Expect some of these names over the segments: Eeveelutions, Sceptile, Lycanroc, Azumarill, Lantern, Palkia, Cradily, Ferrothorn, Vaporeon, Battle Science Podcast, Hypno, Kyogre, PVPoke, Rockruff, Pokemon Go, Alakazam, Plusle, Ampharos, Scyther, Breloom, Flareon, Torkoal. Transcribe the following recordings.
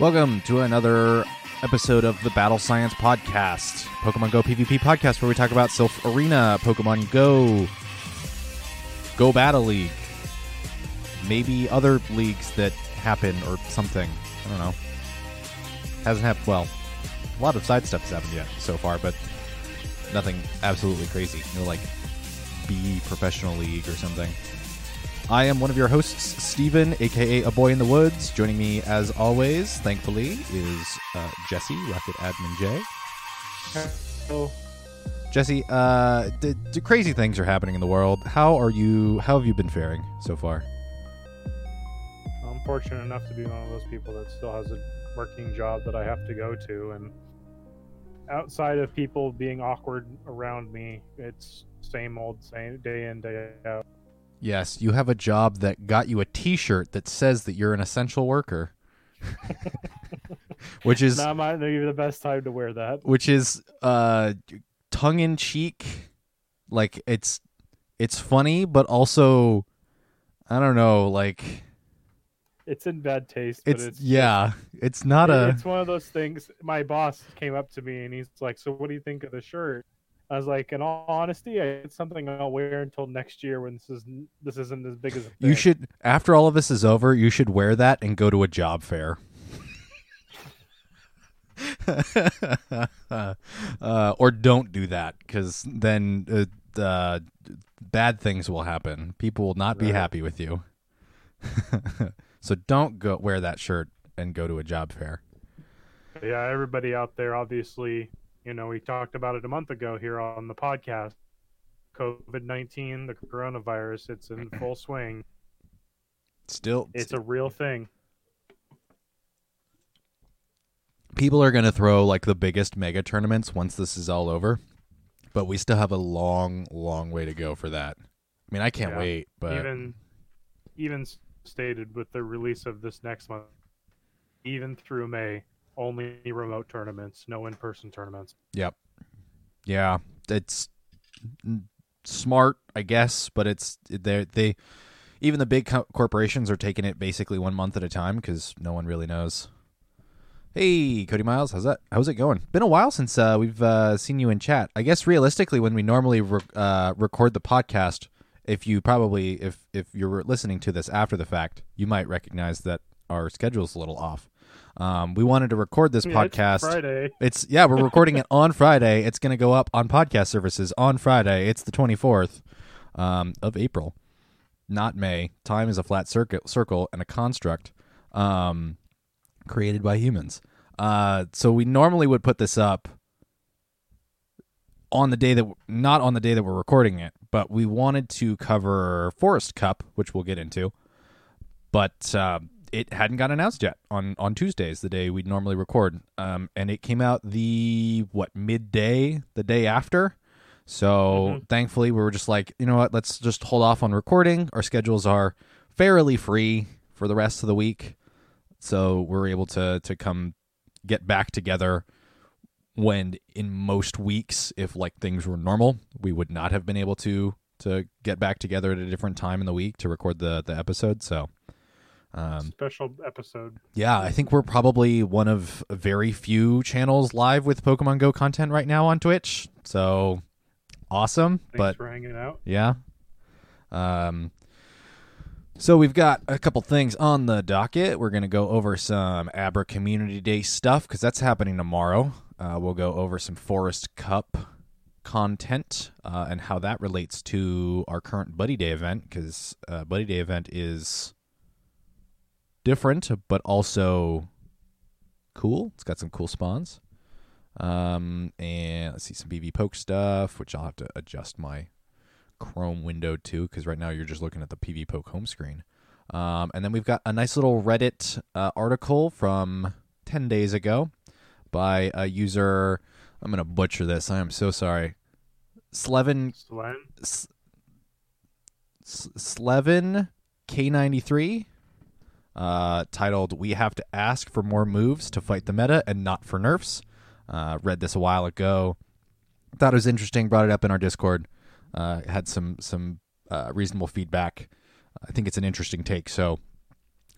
Welcome to another episode of the Battle Science Podcast, Pokemon Go PvP podcast, where we talk about Sylph Arena, Pokemon Go, Go Battle League, maybe other leagues that happen or something. I don't know. Hasn't happened. Well, a lot of side stuff has happened yet so far, but nothing absolutely crazy. No, like B professional league or something. I am one of your hosts, Steven, a.k.a. A Boy in the Woods. Joining me, as always, thankfully, is Jesse, Rocket Admin J. Hello. Jesse, crazy things are happening in the world. How have you been faring so far? I'm fortunate enough to be one of those people that still has a working job that I have to go to, and outside of people being awkward around me, it's same old, same day in, day out. Yes, you have a job that got you a T-shirt that says that you're an essential worker, which is not maybe the best time to wear that. Which is tongue in cheek, like it's funny, but also I don't know, like it's in bad taste. It's one of those things. My boss came up to me and he's like, "So what do you think of the shirt?" I was like, in all honesty, it's something I'll wear until next year when this isn't as big as a thing. You should, after all of this is over, you should wear that and go to a job fair. Or don't do that, because then bad things will happen. People will not be happy with you. So don't go wear that shirt and go to a job fair. Yeah, everybody out there, obviously... You know, we talked about it a month ago here on the podcast. COVID-19, the coronavirus, it's in full swing. It's a real thing. People are going to throw like the biggest mega tournaments once this is all over, but we still have a long, long way to go for that. I mean, I can't wait, but even stated with the release of this next month, even through May. Only remote tournaments, no in-person tournaments. Yep. Yeah, it's smart, I guess, but it's they even the big corporations are taking it basically 1 month at a time because no one really knows. Hey, Cody Miles, how's it going? Been a while since we've seen you in chat. I guess realistically, when we normally record the podcast, if you're listening to this after the fact, you might recognize that our schedule's a little off. We wanted to record this podcast. It's Friday. We're recording it on Friday. It's going to go up on podcast services on Friday. It's the 24th of April, not May. Time is a flat circle and a construct created by humans. So we normally would put this up on the day that not on the day that we're recording it, but we wanted to cover Forest Cup, which we'll get into, but. It hadn't got announced yet on Tuesdays, the day we'd normally record. And it came out midday, the day after. So thankfully we were just like, you know what, let's just hold off on recording. Our schedules are fairly free for the rest of the week. So we're able to come get back together when in most weeks, if like things were normal, we would not have been able to get back together at a different time in the week to record the episode. So... special episode. Yeah, I think we're probably one of very few channels live with Pokemon Go content right now on Twitch. So awesome. Thanks for hanging out. Yeah. So we've got a couple things on the docket. We're going to go over some Abra Community Day stuff because that's happening tomorrow. We'll go over some Forest Cup content and how that relates to our current Buddy Day event because Buddy Day event is... different, but also cool. It's got some cool spawns. And let's see some PVPoke stuff, which I'll have to adjust my Chrome window to because right now you're just looking at the PVPoke home screen. And then we've got a nice little Reddit article from 10 days ago by a user. I'm going to butcher this. I am so sorry. Slevin K93. Titled "We Have to Ask for More Moves to Fight the Meta and Not for Nerfs." Read this a while ago. Thought it was interesting. Brought it up in our Discord. Had some reasonable feedback. I think it's an interesting take. So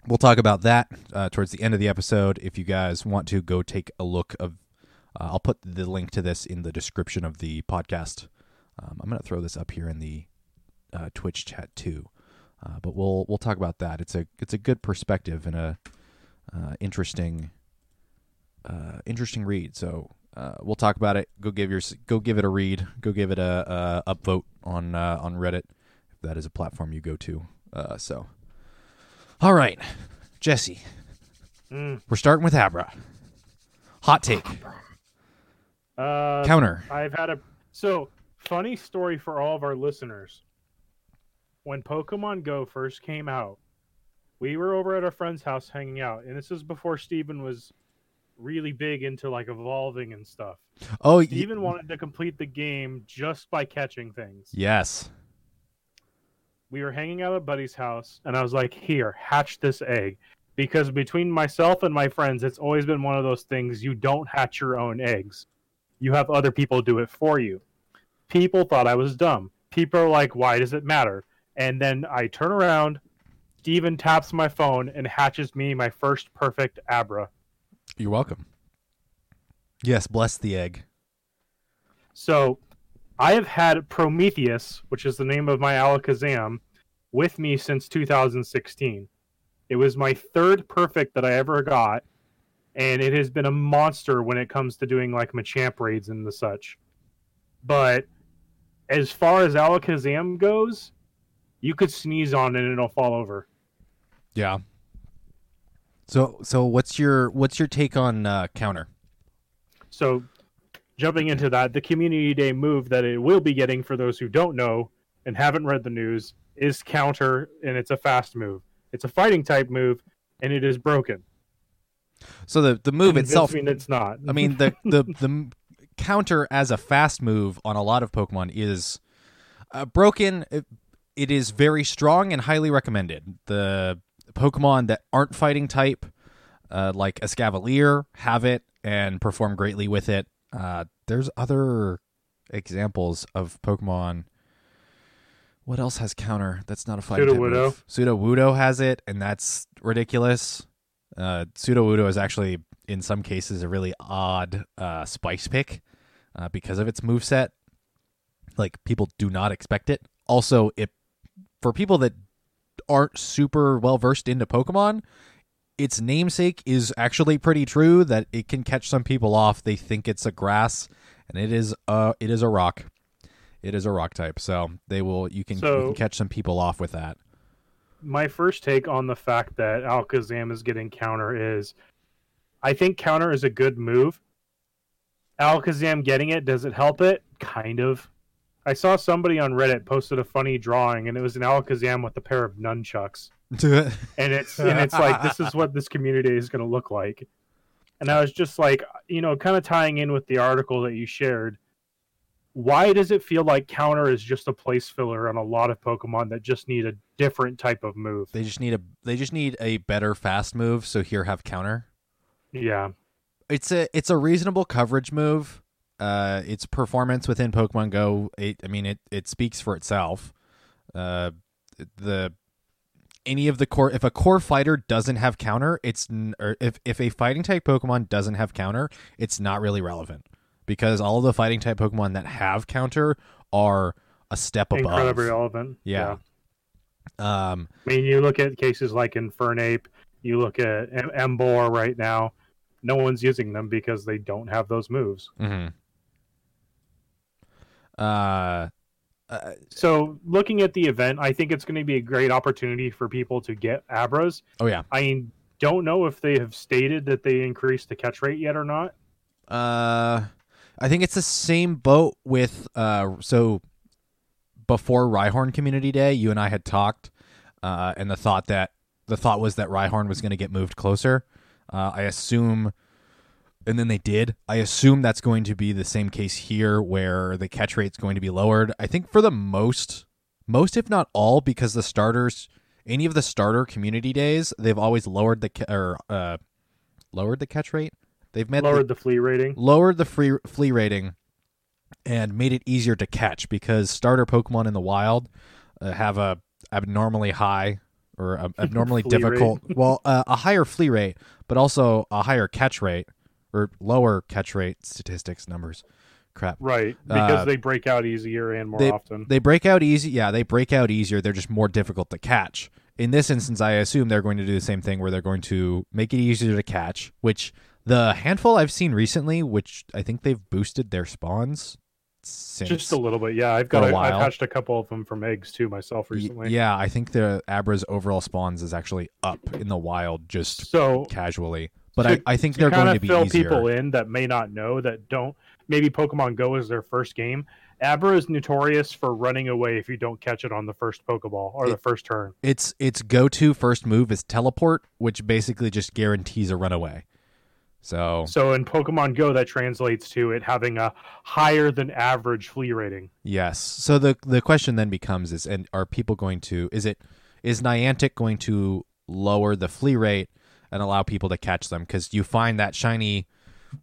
We'll talk about that towards the end of the episode. If you guys want to go take a look of, I'll put the link to this in the description of the podcast. I'm going to throw this up here in the Twitch chat too, but we'll talk about that. It's a good perspective and a interesting read. So we'll talk about it. Go give it a read. Go give it a upvote on Reddit if that is a platform you go to. So. All right, Jesse, we're starting with Abra. Hot take. Counter. I've had a... So, funny story for all of our listeners. When Pokemon Go first came out, we were over at our friend's house hanging out. And this is before Steven was really big into, like, evolving and stuff. Oh, Steven wanted to complete the game just by catching things. Yes. We were hanging out at Buddy's house, and I was like, here, hatch this egg. Because between myself and my friends, it's always been one of those things, you don't hatch your own eggs. You have other people do it for you. People thought I was dumb. People are like, why does it matter? And then I turn around, Steven taps my phone, and hatches me my first perfect Abra. You're welcome. Yes, bless the egg. So... I have had Prometheus, which is the name of my Alakazam, with me since 2016. It was my third perfect that I ever got, and it has been a monster when it comes to doing, like, Machamp raids and the such. But as far as Alakazam goes, you could sneeze on it and it'll fall over. Yeah. So what's your take on counter? So... Jumping into that, the Community Day move that it will be getting, for those who don't know and haven't read the news, is counter, and it's a fast move. It's a fighting-type move, and it is broken. So the move itself... I mean, it's not. I mean, the counter as a fast move on a lot of Pokemon is broken. It is very strong and highly recommended. The Pokemon that aren't fighting-type, like Escavalier, have it and perform greatly with it. There's other examples of Pokemon. What else has counter? That's not a fight. Sudowoodo has it, and that's ridiculous. Sudowoodo is actually, in some cases, a really odd spice pick because of its moveset. Like, people do not expect it. Also, for people that aren't super well-versed into Pokemon... Its namesake is actually pretty true, that it can catch some people off. They think it's a grass, and it is a rock. It is a rock type, so you can catch some people off with that. My first take on the fact that Alakazam is getting counter is, I think counter is a good move. Alakazam getting it, does it help it? Kind of. I saw somebody on Reddit posted a funny drawing, and it was an Alakazam with a pair of nunchucks. and it's like, this is what this community is going to look like. And I was just like, you know, kind of tying in with the article that you shared, why does it feel like counter is just a place filler on a lot of Pokemon that just need a different type of move? They just need a better fast move. So here, have counter. Yeah, it's a reasonable coverage move. Its performance within Pokemon Go, it speaks for itself. Any of the core, if a core fighter doesn't have counter, or if a fighting type Pokemon doesn't have counter, it's not really relevant, because all of the fighting type Pokemon that have counter are a step above. Incredibly relevant. Yeah. I mean, you look at cases like Infernape, you look at Emboar right now. No one's using them because they don't have those moves. Mm-hmm. So looking at the event, I think it's going to be a great opportunity for people to get Abras. Oh yeah. I don't know if they have stated that they increased the catch rate yet or not. I think it's the same boat with, so before Rhyhorn Community Day, you and I had talked, and the thought was that Rhyhorn was going to get moved closer. I assume, and then they did. I assume that's going to be the same case here, where the catch rate's going to be lowered. I think for the most if not all, because the starters, any of the starter community days, they've always lowered the catch rate. They've lowered the flea rating, and made it easier to catch, because starter Pokemon in the wild have a abnormally high or abnormally difficult. Well, a higher flea rate, but also a higher catch rate or lower catch rate statistics numbers. Crap. Right, because they break out easier and more often. They break out easy. Yeah, they break out easier. They're just more difficult to catch. In this instance, I assume they're going to do the same thing where they're going to make it easier to catch, which the handful I've seen recently, which I think they've boosted their spawns since. Just a little bit, yeah. I've hatched a couple of them from eggs too myself recently. Yeah, I think the Abra's overall spawns is actually up in the wild just casually. But I think they're going to be easier. To fill people in that may not know, that don't, maybe Pokemon Go is their first game. Abra is notorious for running away if you don't catch it on the first Pokeball or the first turn. Its go-to first move is teleport, which basically just guarantees a runaway. So in Pokemon Go, that translates to it having a higher than average flea rating. Yes. So the question then becomes is Niantic going to lower the flea rate and allow people to catch them? Because you find that shiny,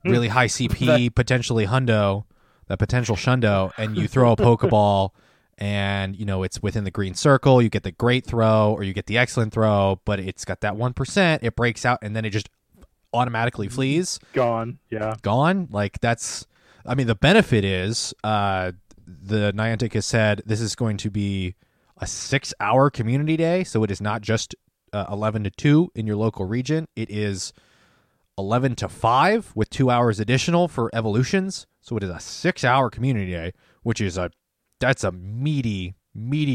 really high CP, potentially hundo. A potential shundo, and you throw a Pokeball and it's within the green circle, you get the great throw or you get the excellent throw, but it's got that 1%, it breaks out and then it just automatically flees. Gone. Like that's the benefit is the Niantic has said this is going to be a 6-hour community day, so it is not just 11 to 2 in your local region. It is 11 to 5 with 2 hours additional for evolutions. So it is a 6-hour community day, which is that's a meaty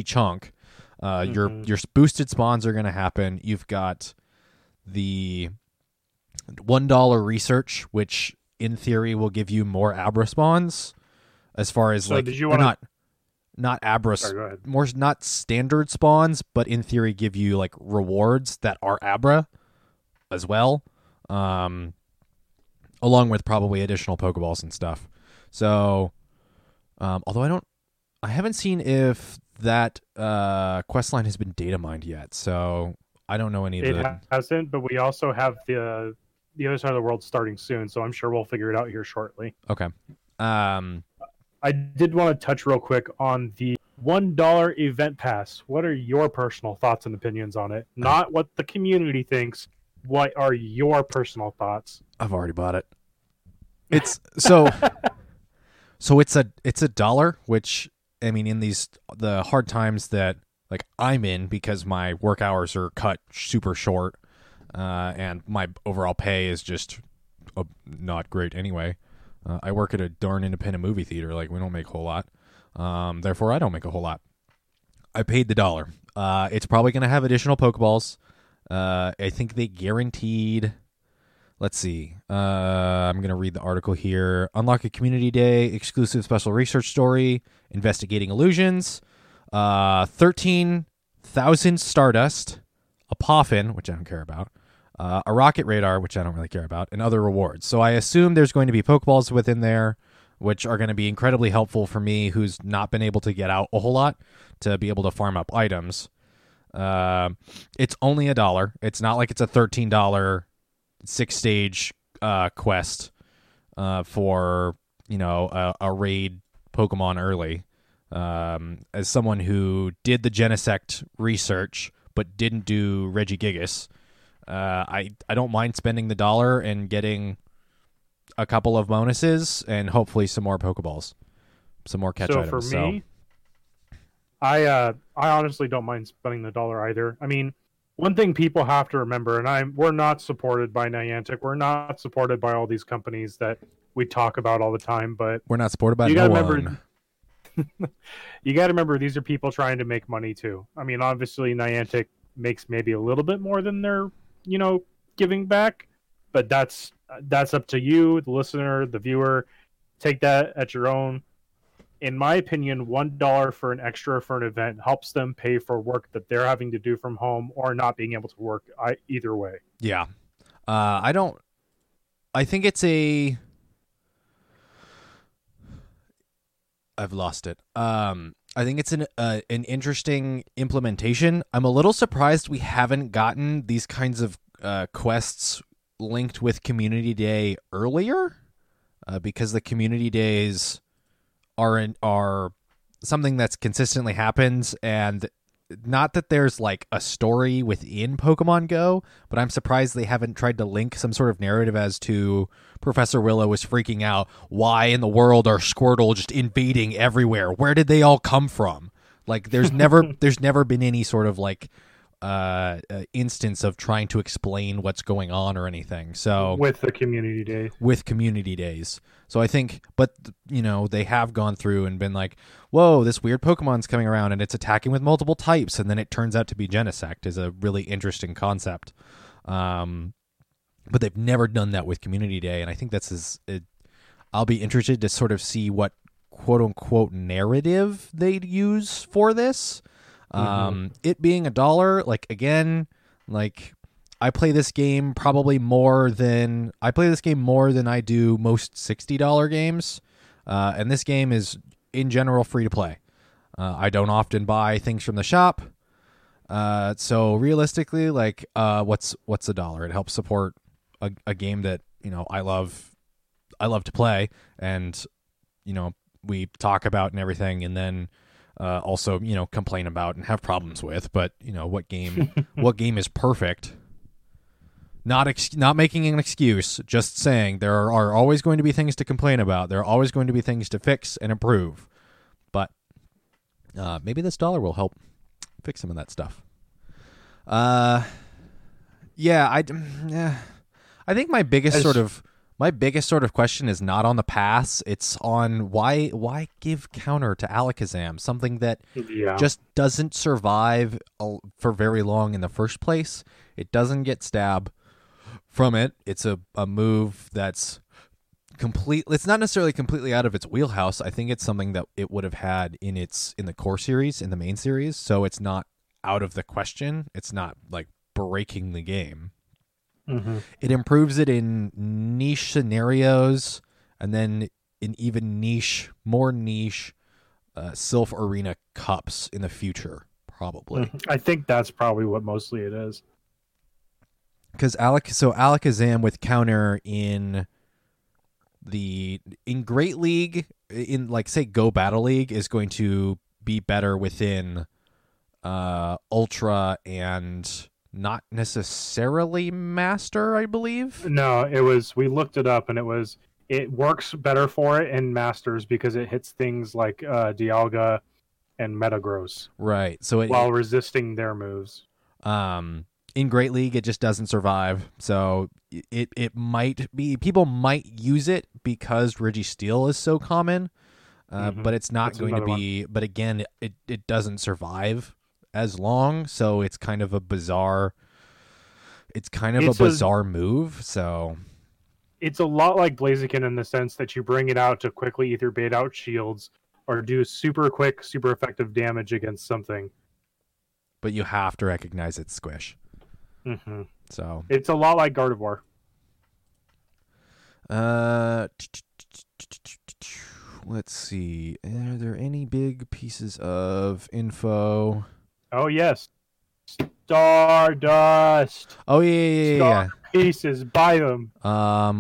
chunk. Your boosted spawns are going to happen. You've got the $1 research, which in theory will give you more Abra spawns. As far as not Abra, more not standard spawns, but in theory give you like rewards that are Abra as well. Along with probably additional Pokeballs and stuff. So, although I haven't seen if that questline has been data mined yet. So I don't know any of it. It hasn't, but we also have the other side of the world starting soon. So I'm sure we'll figure it out here shortly. Okay. I did want to touch real quick on the $1 event pass. What are your personal thoughts and opinions on it? Not what the community thinks. What are your personal thoughts? I've already bought it. It's so it's a $1, which in the hard times that like I'm in because my work hours are cut super short, and my overall pay is just not great anyway. I work at a darn independent movie theater. Like we don't make a whole lot. Therefore I don't make a whole lot. I paid the $1. It's probably going to have additional Pokeballs. I think they guaranteed. Let's see. I'm going to read the article here. Unlock a community day, exclusive special research story, investigating illusions, 13,000 Stardust, a Poffin, which I don't care about, a rocket radar, which I don't really care about, and other rewards. So I assume there's going to be Pokeballs within there, which are going to be incredibly helpful for me, who's not been able to get out a whole lot, to be able to farm up items. It's only $1. It's not like it's a $13 6-stage quest for a raid Pokemon early. As someone who did the Genesect research but didn't do Regigigas, I don't mind spending the $1 and getting a couple of bonuses and hopefully some more Pokeballs, some more catch items. So for me, I honestly don't mind spending the $1 either. One thing people have to remember, and we're not supported by Niantic. We're not supported by all these companies that we talk about all the time. But we're not supported by no one. You got to remember, these are people trying to make money too. Obviously Niantic makes maybe a little bit more than they're giving back, but that's up to you, the listener, the viewer. Take that at your own. In my opinion, $1 for an extra for an event helps them pay for work that they're having to do from home or not being able to work either way. Yeah. I think it's I've lost it. I think it's an interesting implementation. I'm a little surprised we haven't gotten these kinds of quests linked with Community Day earlier, because the Community Days are something that's consistently happens, and not that there's like a story within Pokemon Go, but I'm surprised they haven't tried to link some sort of narrative as to Professor Willow is freaking out. Why in the world are Squirtle just invading everywhere? Where did they all come from? Like, there's never been any sort of like instance of trying to explain what's going on or anything. So with community days. So I think, but you know, they have gone through and been like, whoa, this weird Pokemon's coming around and it's attacking with multiple types. And then it turns out to be Genesect is a really interesting concept. But they've never done that with Community Day. And I think I'll be interested to sort of see what quote unquote narrative they'd use for this. It being $1, like, again, like I play this game more than I do most $60 games. And this game is in general free to play. I don't often buy things from the shop. So realistically, like, what's $1? It helps support a game that, you know, I love to play, and, you know, we talk about and everything. And then, also, you know, complain about and have problems with, but you know, what game is perfect? Not making an excuse, just saying there are always going to be things to complain about. There are always going to be things to fix and improve, but maybe this $1 will help fix some of that stuff. I think my biggest sort of question is not on the pass. It's on why give counter to Alakazam, something that just doesn't survive for very long in the first place. It doesn't get stab from it. It's a move that's complete. It's not necessarily completely out of its wheelhouse. I think it's something that it would have had in the core series, in the main series. So it's not out of the question. It's not like breaking the game. Mm-hmm. It improves it in niche scenarios, and then in even more niche Sylph Arena Cups in the future, probably. Mm-hmm. I think that's probably what mostly it is. Because Alakazam with counter in Great League, in like say Go Battle League, is going to be better within Ultra and. Not necessarily Master, I believe. No, it was. We looked it up, and it works better for it in Masters because it hits things like Dialga and Metagross, right? So while resisting their moves. In Great League, it just doesn't survive. So it might be people might use it because Registeel is so common, but it's not That's going to be. One. But again, it doesn't survive as long, so it's kind of a bizarre move. So it's a lot like Blaziken in the sense that you bring it out to quickly either bait out shields or do super quick, super effective damage against something, but you have to recognize its squish. Mm-hmm. So it's a lot like Gardevoir. Let's see, are there any big pieces of info? Oh, yes. Stardust. Oh, yeah. Pieces, buy them. Where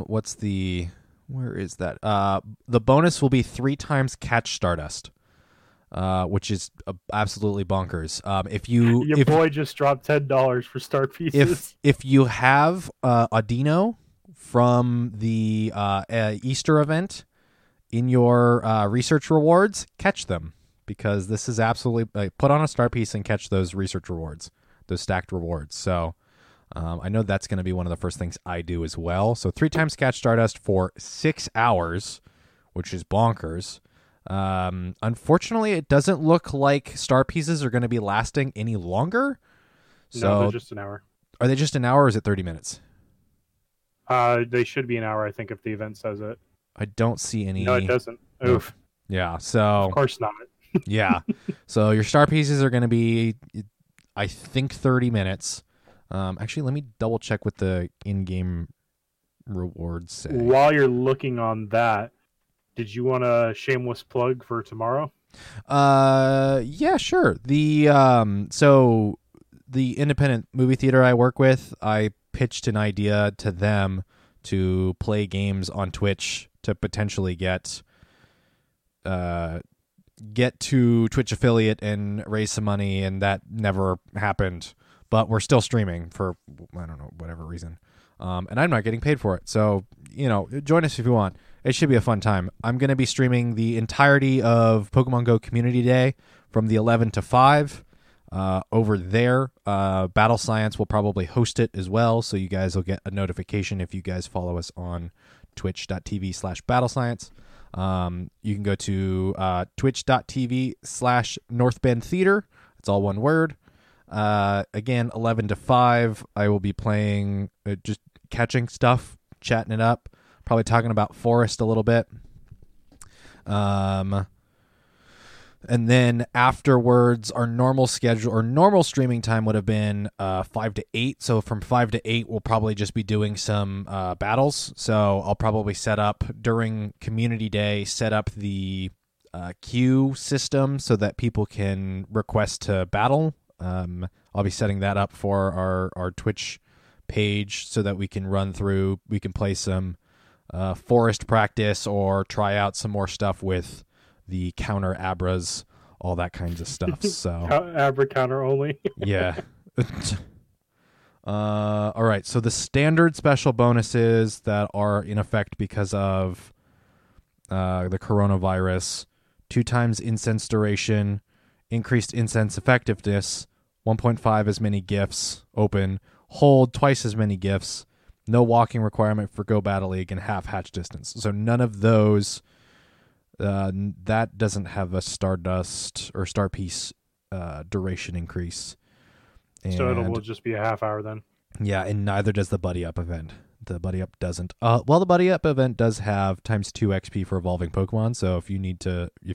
is that? The bonus will be 3 times catch Stardust, which is absolutely bonkers. Your boy just dropped $10 for star pieces. If you have Audino from the Easter event in your research rewards, catch them. Because this is absolutely put on a star piece and catch those research rewards, those stacked rewards. So I know that's going to be one of the first things I do as well. So 3 times catch Stardust for 6 hours, which is bonkers. Unfortunately, it doesn't look like star pieces are going to be lasting any longer. No, they're just an hour. Are they just an hour, or is it 30 minutes? They should be an hour, I think, if the event says it. I don't see any. No, it doesn't. Oof. Yeah, so. Of course not. Yeah, so your star pieces are going to be, I think, 30 minutes. Actually, let me double check what the in-game rewards say. While you're looking on that, did you want a shameless plug for tomorrow? Yeah, sure. So the independent movie theater I work with, I pitched an idea to them to play games on Twitch to potentially get get to Twitch affiliate and raise some money, and that never happened. But we're still streaming for, I don't know, whatever reason. And I'm not getting paid for it. So, you know, join us if you want. It should be a fun time. I'm going to be streaming the entirety of Pokemon Go Community Day from the 11 to 5 over there. Battle Science will probably host it as well, so you guys will get a notification if you guys follow us on twitch.tv/battlescience. You can go to twitch.tv/NorthBendTheater. It's all one word. Again, 11 to 5, I will be playing, just catching stuff, chatting it up, probably talking about Forest a little bit. And then afterwards, our normal schedule or normal streaming time would have been 5 to 8. So from 5 to 8, we'll probably just be doing some battles. So I'll probably set up during Community Day, set up the queue system so that people can request to battle. I'll be setting that up for our Twitch page so that we can run through, we can play some Forest practice or try out some more stuff with the counter Abras, all that kinds of stuff. So Abra counter only. Yeah. All right. So the standard special bonuses that are in effect because of the coronavirus: 2 times incense duration, increased incense effectiveness, 1.5 as many gifts open, hold twice as many gifts, no walking requirement for Go Battle League, and half hatch distance. So none of those, that doesn't have a Stardust or Star Piece duration increase. And, so it will just be a half hour then. Yeah, and neither does the Buddy Up event. The Buddy Up doesn't. Well, the Buddy Up event does have ×2 XP for evolving Pokemon, so if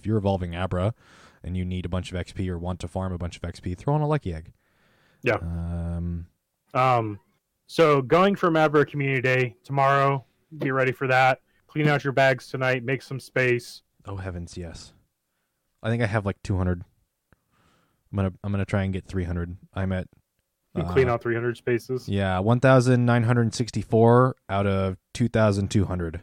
you're evolving Abra, and you need a bunch of XP or want to farm a bunch of XP, throw in a lucky egg. Yeah. So going from Abra Community Day tomorrow, get ready for that. Clean out your bags tonight. Make some space. Oh heavens, yes. I think I have like 200. I'm gonna try and get 300. I'm at. You clean out 300 spaces. Yeah, 1,964 out of 2,200.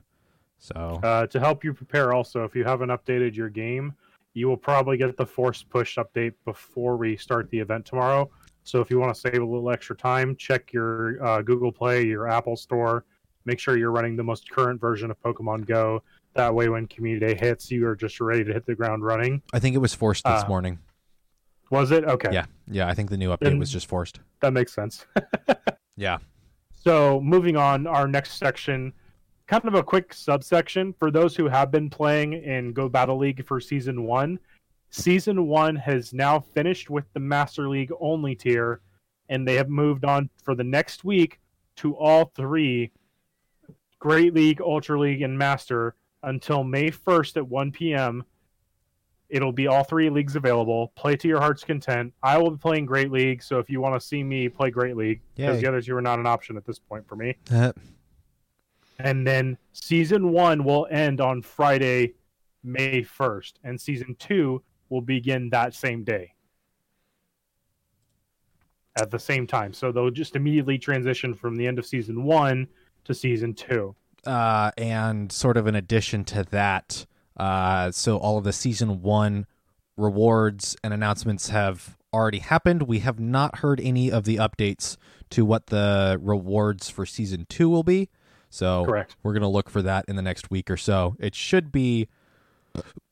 So. To help you prepare, also, if you haven't updated your game, you will probably get the Force Push update before we start the event tomorrow. So if you want to save a little extra time, check your Google Play, your Apple Store. Make sure you're running the most current version of Pokemon Go. That way when Community Day hits, you are just ready to hit the ground running. I think it was forced this morning. Was it? Okay. Yeah, I think the new update was just forced. That makes sense. Yeah. So moving on, our next section, kind of a quick subsection for those who have been playing in Go Battle League for Season 1. Season 1 has now finished with the Master League only tier, and they have moved on for the next week to all 3, Great League, Ultra League, and Master, until May 1st at 1 p.m. It'll be all 3 leagues available. Play to your heart's content. I will be playing Great League, so if you want to see me play Great League, because the other 2 are not an option at this point for me. And then Season 1 will end on Friday, May 1st. And Season 2 will begin that same day at the same time. So they'll just immediately transition from the end of Season 1 to Season 2. And sort of in addition to that, so all of the Season 1 rewards and announcements have already happened. We have not heard any of the updates to what the rewards for Season 2 will be. So correct. We're going to look for that in the next week or so. It should be,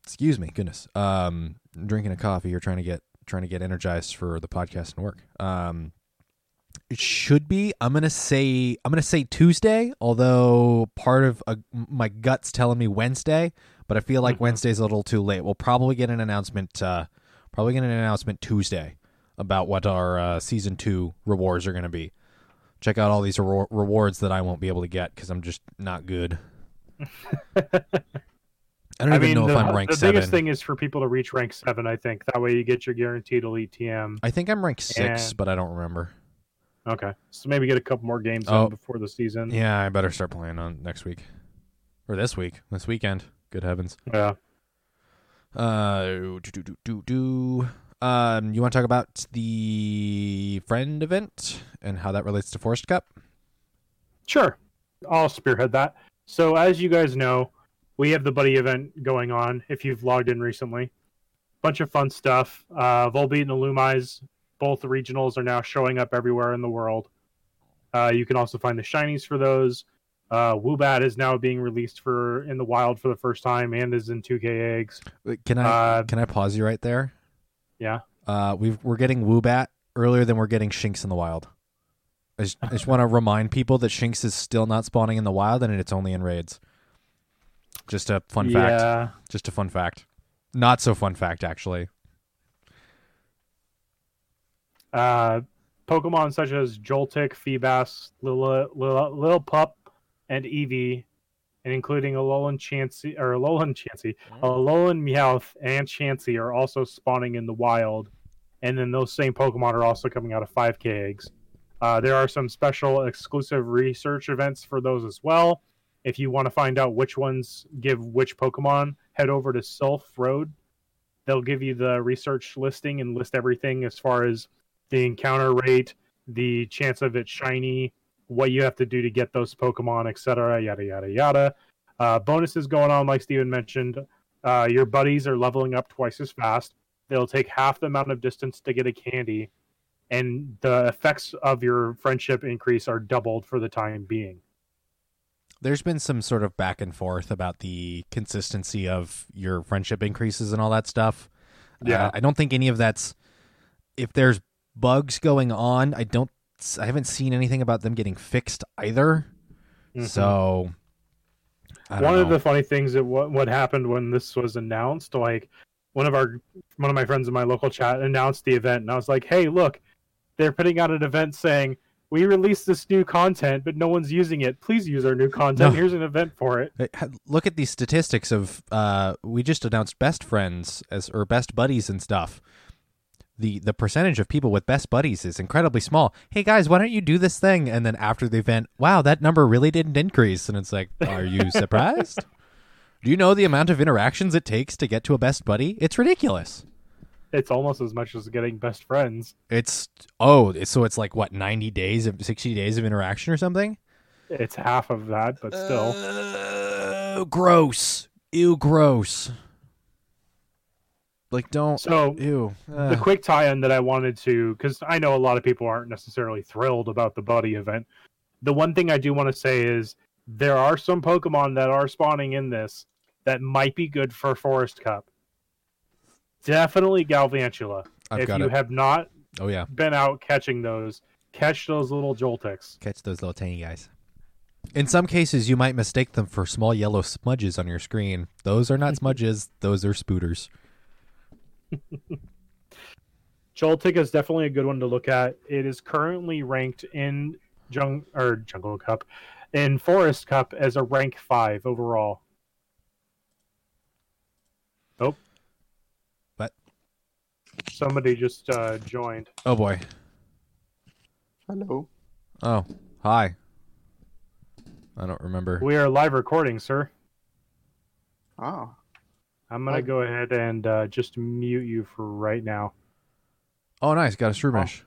excuse me, goodness. I'm drinking a coffee or trying to get energized for the podcast and work. It should be, I'm going to say Tuesday, although part of my gut's telling me Wednesday, but I feel like Wednesday's a little too late. We'll probably get an announcement, Tuesday about what our Season 2 rewards are going to be. Check out all these rewards that I won't be able to get because I'm just not good. I don't even know if I'm ranked 7. The biggest thing is for people to reach rank 7, I think. That way you get your guaranteed elite TM. I think I'm ranked 6, but I don't remember. Okay. So maybe get a couple more games in before the season. Yeah, I better start playing on next week. Or this week. This weekend. Good heavens. Yeah. You want to talk about the friend event and how that relates to Forest Cup? Sure. I'll spearhead that. So as you guys know, we have the buddy event going on if you've logged in recently. bunch of fun stuff. Volbeat and Illumise, both regionals, are now showing up everywhere in the world. You can also find the shinies for those. Woobat is now being released for in the wild for the first time and is in 2K eggs. Can I pause you right there? Yeah. We're getting Woobat earlier than we're getting Shinx in the wild. I just want to remind people that Shinx is still not spawning in the wild and it's only in raids. Just a fun fact. Just a fun fact. Not so fun fact, actually. Pokemon such as Joltik, Feebas, Lillipup, and Eevee, and including Alolan Meowth, and Chansey are also spawning in the wild. And then those same Pokemon are also coming out of 5K eggs. There are some special exclusive research events for those as well. If you want to find out which ones give which Pokemon, head over to Sylph Road. They'll give you the research listing and list everything as far as the encounter rate, the chance of it shiny, what you have to do to get those Pokemon, etc., yada, yada, yada. Bonuses going on, like Steven mentioned. Your buddies are leveling up twice as fast. They'll take half the amount of distance to get a candy, and the effects of your friendship increase are doubled for the time being. There's been some sort of back and forth about the consistency of your friendship increases and all that stuff. Yeah. I don't think any of that's... If there's bugs going on, I haven't seen anything about them getting fixed either. Mm-hmm. So, I don't know. Of the funny things that what happened when this was announced, like one of my friends in my local chat announced the event, and I was like, "Hey, look, they're putting out an event saying we released this new content, but no one's using it. Please use our new content. No. Here's an event for it." Look at these statistics of we just announced best friends or best buddies and stuff. The percentage of people with best buddies is incredibly small. Hey, guys, why don't you do this thing? And then after the event, wow, that number really didn't increase. And it's like, are you surprised? Do you know the amount of interactions it takes to get to a best buddy? It's ridiculous. It's almost as much as getting best friends. It's like, what, 60 days of interaction or something? It's half of that, but still. Gross. Ew, gross. Like, don't... So, ew. The quick tie-in that I wanted to... Because I know a lot of people aren't necessarily thrilled about the buddy event. The one thing I do want to say is there are some Pokemon that are spawning in this that might be good for Forest Cup. Definitely Galvantula. If you have not been out catching those, catch those little Joltiks. Catch those little tiny guys. In some cases, you might mistake them for small yellow smudges on your screen. Those are not smudges. Those are spooters. Joltik is definitely a good one to look at. It is currently ranked in Jungle Cup, in Forest Cup, as a rank 5 overall. Nope. What? Somebody just joined. Oh boy. Hello. Oh, hi. I don't remember. We are live recording, sir. Oh. I'm going to go ahead and just mute you for right now. Oh, nice. Got a Shroomish. Oh.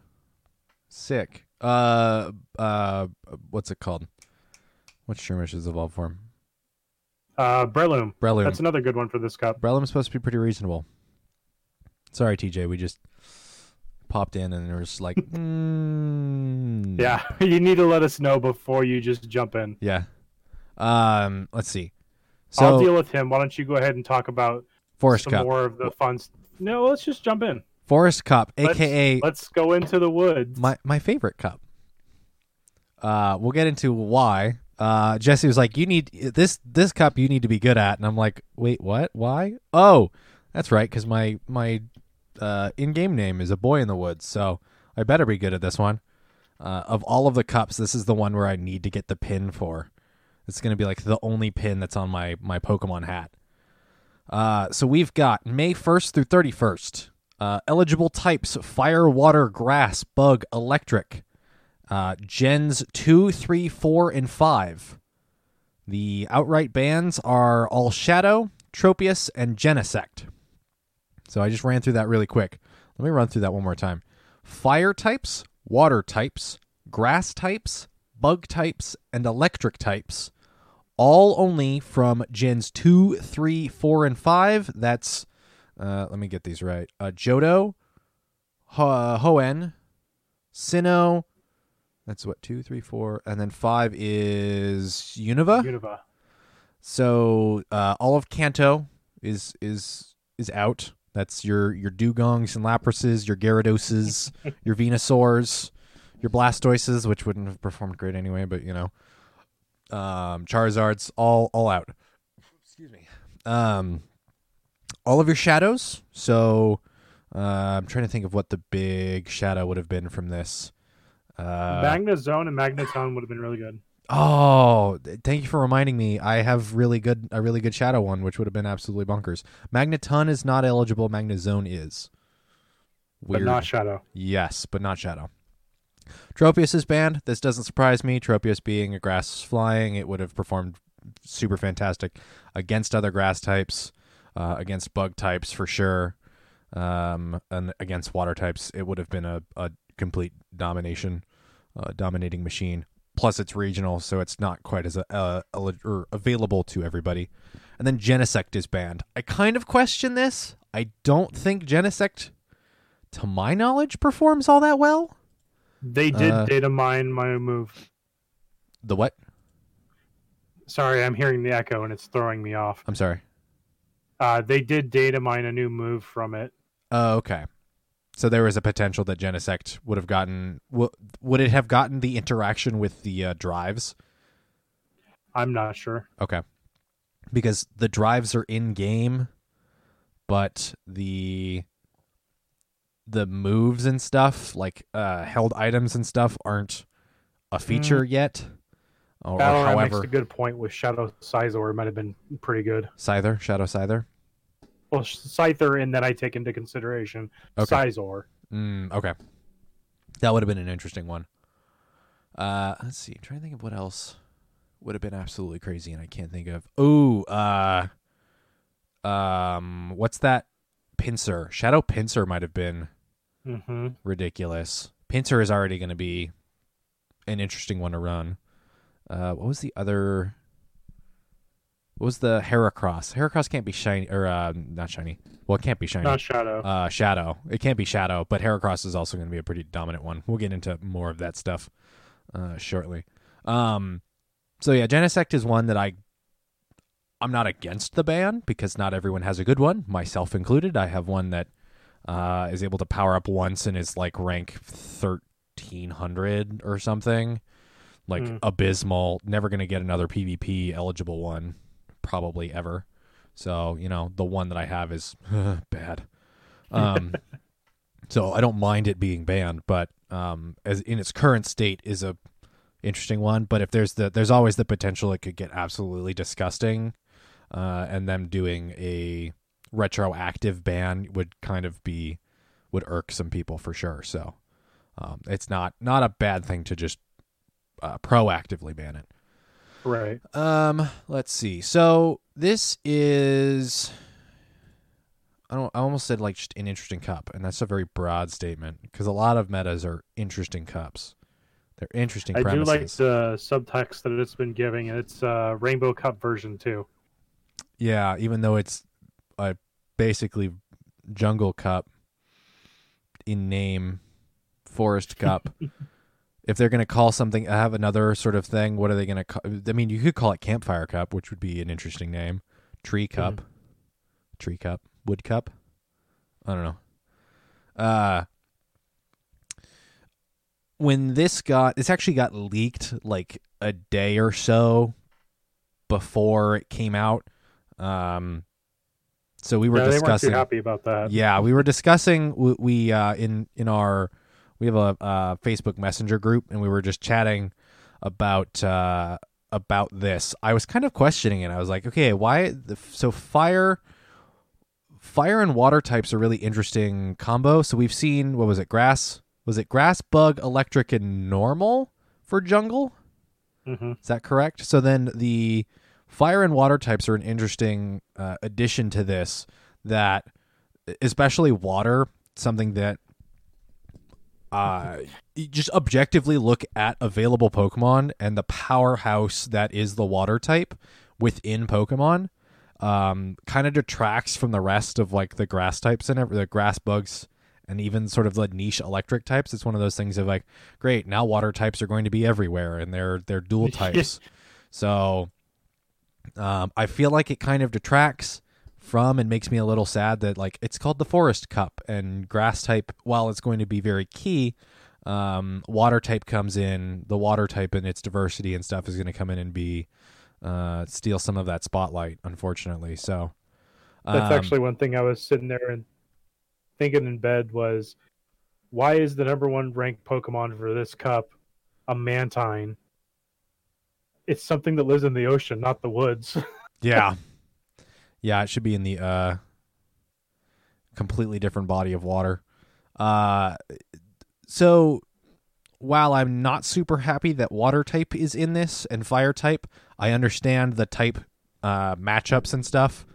Sick. What's it called? What Shroomish is evolved form? Breloom. Breloom. That's another good one for this cup. Breloom's supposed to be pretty reasonable. Sorry, TJ. We just popped in and we're just like, Yeah, you need to let us know before you just jump in. Yeah. Let's see. So, I'll deal with him. Why don't you go ahead and talk about Forest Cup. More of the fun? No, let's just jump in. Forest Cup, a.k.a. Let's go into the woods. My favorite cup. We'll get into why. Jesse was like, you need this cup you need to be good at. And I'm like, wait, what? Why? Oh, that's right, because my in-game name is A Boy in the Woods, so I better be good at this one. Of all of the cups, this is the one where I need to get the pin for. It's going to be like the only pin that's on my Pokemon hat. So we've got May 1st through 31st. Eligible types, fire, water, grass, bug, electric. Gens 2, 3, 4, and 5. The outright bans are All Shadow, Tropius, and Genesect. So I just ran through that really quick. Let me run through that one more time. Fire types, water types, grass types, bug types, and electric types, all only from Gens 2, 3, 4, and 5. That's Let me get these right. Johto, Hoenn, Sinnoh. That's what, 2, 3, 4. And then 5 is Unova. Unova. So all of Kanto is out. That's your Dugongs and Laprases, your Gyaradoses, your Venusaurs, your Blastoises, which wouldn't have performed great anyway, but you know. Charizards, all out. Excuse me. All of your shadows. So I'm trying to think of what the big shadow would have been from this. Magnezone and Magneton would have been really good. Oh, thank you for reminding me. I have a really good shadow one, which would have been absolutely bonkers. Magneton is not eligible. Magnezone is. Weird. But not shadow. Yes, but not shadow. Tropius is banned. This doesn't surprise me. Tropius being a grass flying, it would have performed super fantastic against other grass types, against bug types for sure, and against water types. It would have been a complete dominating machine. Plus, it's regional, so it's not quite as available to everybody. And then Genesect is banned. I kind of question this. I don't think Genesect, to my knowledge, performs all that well. They did data mine my move. The what? Sorry, I'm hearing the echo and it's throwing me off. I'm sorry. They did data mine a new move from it. Oh, okay. So there was a potential that Genesect would have gotten... Would it have gotten the interaction with the drives? I'm not sure. Okay. Because the drives are in-game, but the moves and stuff, like held items and stuff, aren't a feature yet. Ballarat makes a good point with Shadow Scyther. It might have been pretty good. Scyther? Shadow Scyther? Well, Scyther, and then I take into consideration Scizor. Okay. That would have been an interesting one. Let's see. I'm trying to think of what else would have been absolutely crazy and I can't think of. Ooh, what's that? Pinsir. Shadow Pinsir might have been ridiculous. Pinsir is already going to be an interesting one to run. What was the other... What was the Heracross? Heracross can't be shiny, or not shiny. Well, it can't be shiny. Not Shadow. Shadow. It can't be Shadow, but Heracross is also going to be a pretty dominant one. We'll get into more of that stuff shortly. So yeah, Genesect is one that I'm not against the ban because not everyone has a good one, myself included. I have one that is able to power up once and is like rank 1300 or something. Like abysmal. Never going to get another PvP eligible one. Probably ever. So, you know, the one that I have is bad. So I don't mind it being banned, but as in its current state is a interesting one. But if there's always the potential it could get absolutely disgusting, and them doing a retroactive ban would irk some people for sure. So it's not a bad thing to just proactively ban it. Right. Let's see. So this is, I almost said like just an interesting cup, and that's a very broad statement because a lot of metas are interesting cups. They're interesting premises. I do like the subtext that it's been giving, and it's Rainbow Cup version 2. Yeah, even though it's basically Jungle Cup in name, Forest Cup. If they're going to call something, have another sort of thing, what are they going to call? I mean, you could call it Campfire Cup, which would be an interesting name. Tree Cup. Mm-hmm. Tree Cup. Wood Cup. I don't know. When this actually got leaked like a day or so before it came out. So we were discussing. They weren't too happy about that. Yeah, we were discussing, we have a Facebook Messenger group, and we were just chatting about this. I was kind of questioning it. I was like, okay, why? So fire and water types are really interesting combo. So we've seen, what was it? Grass? Was it grass, bug, electric, and normal for jungle? Mm-hmm. Is that correct? So then the fire and water types are an interesting addition to this, that especially water, something that just objectively look at available Pokemon and the powerhouse that is the water type within Pokemon. kind of detracts from the rest of like the grass types and the grass bugs and even sort of like niche electric types. It's one of those things of like, great, now water types are going to be everywhere and they're dual types. So I feel like it kind of detracts from and makes me a little sad that like it's called the Forest Cup and grass type, while it's going to be very key, water type comes in. The water type and its diversity and stuff is going to come in and be steal some of that spotlight, unfortunately. So that's actually one thing I was sitting there and thinking in bed was, why is the number one ranked Pokemon for this cup a Mantine? It's something that lives in the ocean, not the woods. Yeah. Yeah, it should be in the completely different body of water. So while I'm not super happy that water type is in this and fire type, I understand the type matchups and stuff.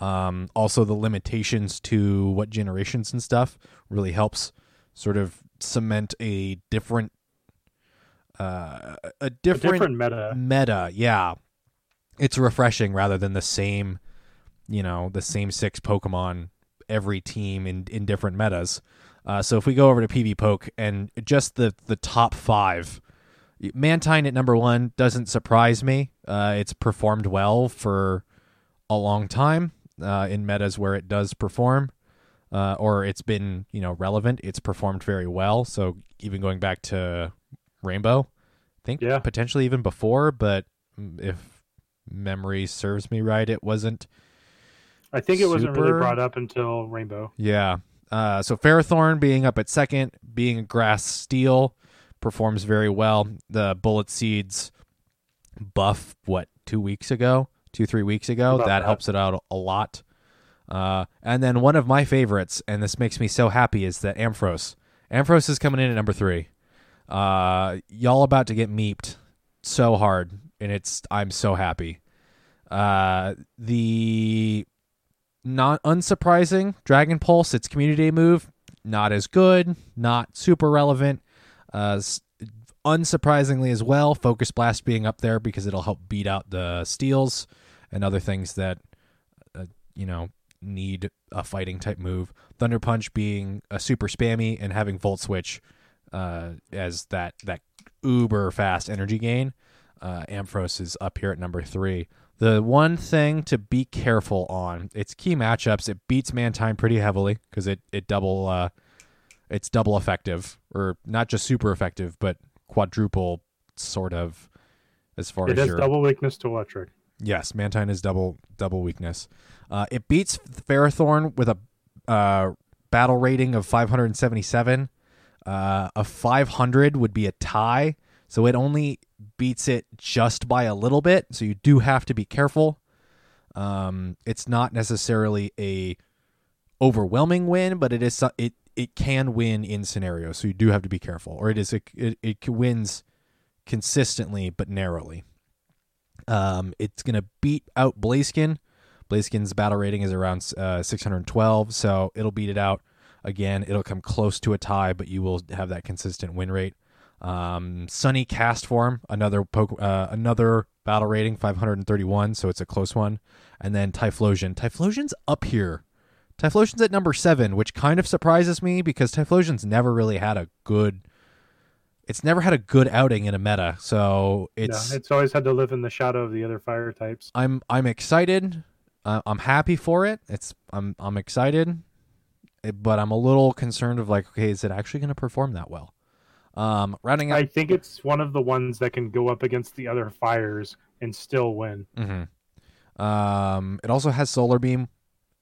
Also, the limitations to what generations and stuff really helps sort of cement a different meta. Yeah, it's refreshing rather than the same, you know, the same six Pokemon every team in different metas. So if we go over to PVPoke and just the top five, Mantine at number one doesn't surprise me. It's performed well for a long time in metas where it does perform or it's been, you know, relevant. It's performed very well. So even going back to Rainbow, I think potentially even before, but if memory serves me right, it wasn't. I think it wasn't really brought up until Rainbow. Yeah. So Ferrothorn being up at second, being a grass steel, performs very well. The Bullet Seeds buff, 2-3 weeks ago? That helps it out a lot. And then one of my favorites, and this makes me so happy, is that Ampharos. Ampharos is coming in at number three. Y'all about to get meeped so hard, and I'm so happy. The... Not unsurprising, Dragon Pulse, its community day move, not as good, not super relevant. Unsurprisingly as well, Focus Blast being up there because it'll help beat out the steals and other things that, you know, need a fighting type move. Thunder Punch being a super spammy and having Volt Switch as that uber fast energy gain. Ampharos is up here at number three. The one thing to be careful on, its key matchups, it beats Mantine pretty heavily because it's double effective, or not just super effective, but quadruple sort of as far as it has double weakness to Electric. Yes, Mantine is double weakness. It beats Ferrothorn with a battle rating of 577. A 500 would be a tie. So it only beats it just by a little bit. So you do have to be careful. It's not necessarily a overwhelming win, but it is it can win in scenarios. So you do have to be careful. Or it wins consistently but narrowly. It's gonna beat out Blaziken. Blaziken's battle rating is around 612, so it'll beat it out again. It'll come close to a tie, but you will have that consistent win rate. Sunny Castform, another battle rating, 531, so it's a close one. And then Typhlosion. Typhlosion's up here. Typhlosion's at number 7, which kind of surprises me because Typhlosion's never really had a good outing in a meta. So it's always had to live in the shadow of the other fire types. I'm excited. I'm happy for it. I'm excited, but I'm a little concerned of like, okay, is it actually going to perform that well? Rounding out, I think it's one of the ones that can go up against the other fires and still win. Mm-hmm. It also has Solar Beam,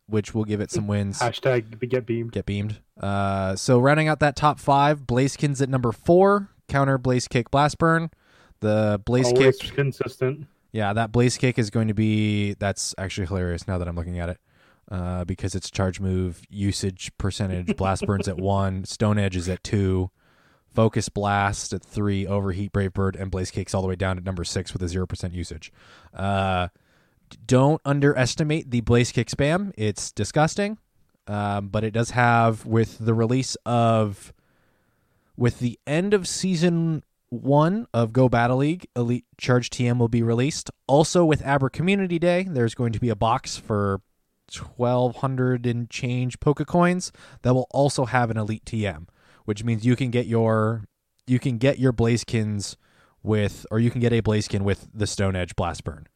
which will give it some wins. Hashtag get beamed. Get beamed. So rounding out that top five, Blaziken's at number 4. Counter Blaze Kick, Blast Burn. The Blaze Always Kick consistent. Yeah, that Blaze Kick is going to be. That's actually hilarious now that I'm looking at it. Because it's charge move usage percentage. Blast Burn's at 1. Stone Edge is at 2. Focus Blast at 3, Overheat, Brave Bird, and Blaze Kick's all the way down at number 6 with a 0% usage. Don't underestimate the Blaze Kick spam. It's disgusting, but it does have, with the end of Season 1 of Go Battle League Elite Charge TM will be released. Also with Abra Community Day, there's going to be a box for 1,200 and change Pokecoins that will also have an Elite TM, which means you can get your Blazekins with, or you can get a Blaziken with the Stone Edge Blast Burn.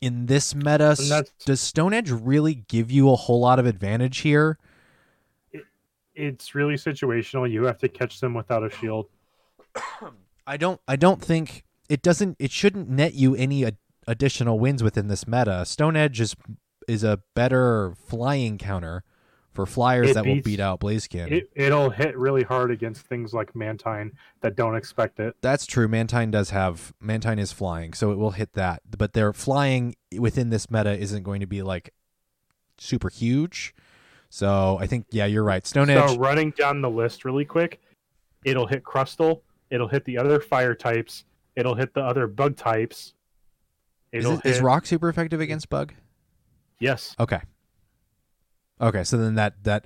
In this meta, does Stone Edge really give you a whole lot of advantage here? It's really situational. You have to catch them without a shield. I don't think it doesn't. It shouldn't net you any additional wins within this meta. Stone Edge is a better flying counter for flyers that will beat out Blaziken. It'll hit really hard against things like Mantine that don't expect it. That's true. Mantine is flying, so it will hit that. But their flying within this meta isn't going to be like super huge. So I think, yeah, you're right. Stone Edge. So running down the list really quick, it'll hit Crustle. It'll hit the other fire types. It'll hit the other bug types. Is Rock super effective against bug? Yes. Okay, so then that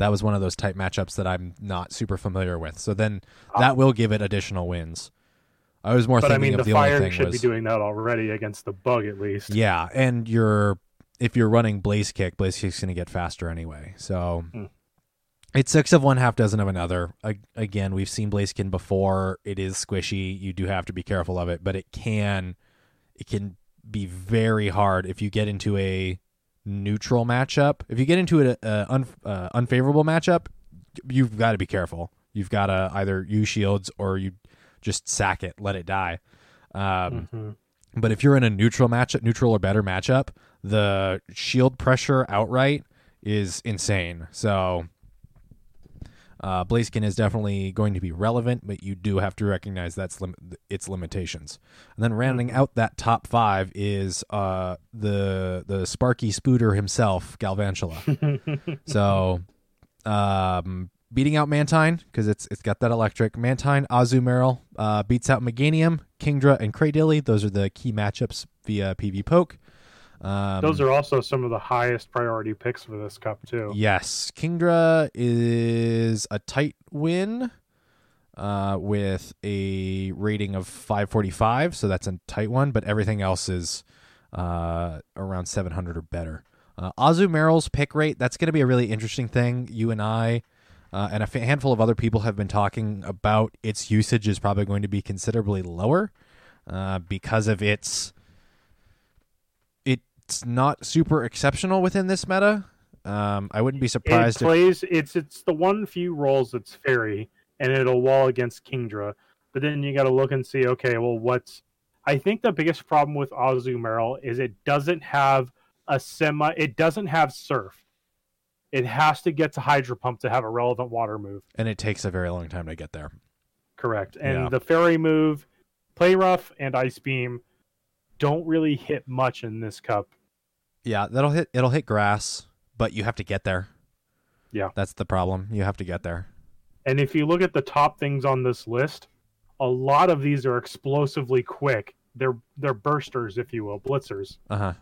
was one of those type matchups that I'm not super familiar with. So then that will give it additional wins. I was more thinking of the only thing was... But I mean, the fire should be doing that already against the bug at least. Yeah, and if you're running Blaze Kick's going to get faster anyway. So it's 6 of one, half dozen of another. Again, we've seen Blaziken before. It is squishy. You do have to be careful of it, but it can be very hard if you get into a... neutral matchup. If you get into an unfavorable matchup, you've got to be careful. You've got to either use shields or you just sack it, let it die. But if you're in a neutral or better matchup, the shield pressure outright is insane. So Blaziken is definitely going to be relevant, but you do have to recognize that's its limitations. And then rounding out that top 5 is the Sparky Spooter himself, Galvantula. So beating out Mantine, because it's got that electric. Mantine, Azumarill beats out Meganium, Kingdra, and Cradily. Those are the key matchups via PVPoke. Those are also some of the highest priority picks for this cup too. Yes, Kingdra is a tight win with a rating of 545, so that's a tight one. But everything else is around 700 or better. Azumarill's pick rate, that's going to be a really interesting thing. You and I and a handful of other people have been talking about its usage is probably going to be considerably lower because of its. It's not super exceptional within this meta. I wouldn't be surprised. It's the one few roles that's fairy, and it'll wall against Kingdra. But then you got to look and see. Okay, well, I think the biggest problem with Azumarill is it doesn't have It doesn't have Surf. It has to get to Hydro Pump to have a relevant water move, and it takes a very long time to get there. Correct, and yeah. The fairy move, Play Rough, and Ice Beam don't really hit much in this cup. Yeah, it'll hit grass, but you have to get there. Yeah. That's the problem. You have to get there. And if you look at the top things on this list, a lot of these are explosively quick. They're bursters, if you will, blitzers. Uh-huh.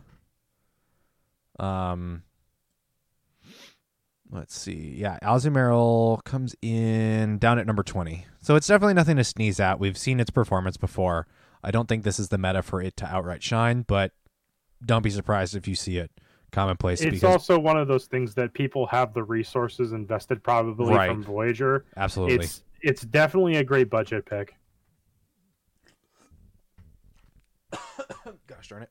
Let's see. Yeah, Azumarill comes in down at number 20. So it's definitely nothing to sneeze at. We've seen its performance before. I don't think this is the meta for it to outright shine, but don't be surprised if you see it commonplace. It's also one of those things that people have the resources invested probably right. From Voyager. Absolutely. It's definitely a great budget pick. Gosh darn it.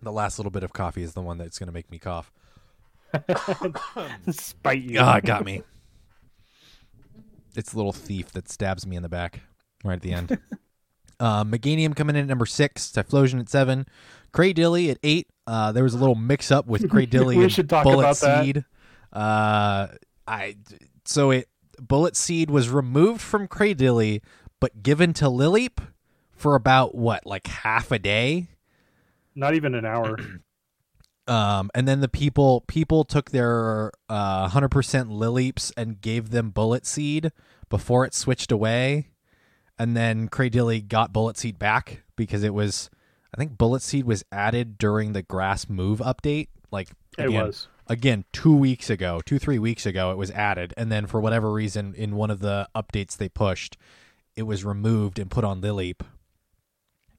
The last little bit of coffee is the one that's going to make me cough. Spite you. Ah, it got me. It's a little thief that stabs me in the back right at the end. Meganium coming in at number 6, Typhlosion at 7, Cradily at 8. There was a little mix-up with Cradily and Bullet Seed. Bullet Seed was removed from Cradily, but given to Lilip for about half a day? Not even an hour. And then the people took their 100% Lilips and gave them Bullet Seed before it switched away. And then Cradily got Bullet Seed back because I think Bullet Seed was added during the grass move update. Like, again, it was. again, 3 weeks ago, it was added. And then for whatever reason, in one of the updates they pushed, it was removed and put on Lilip.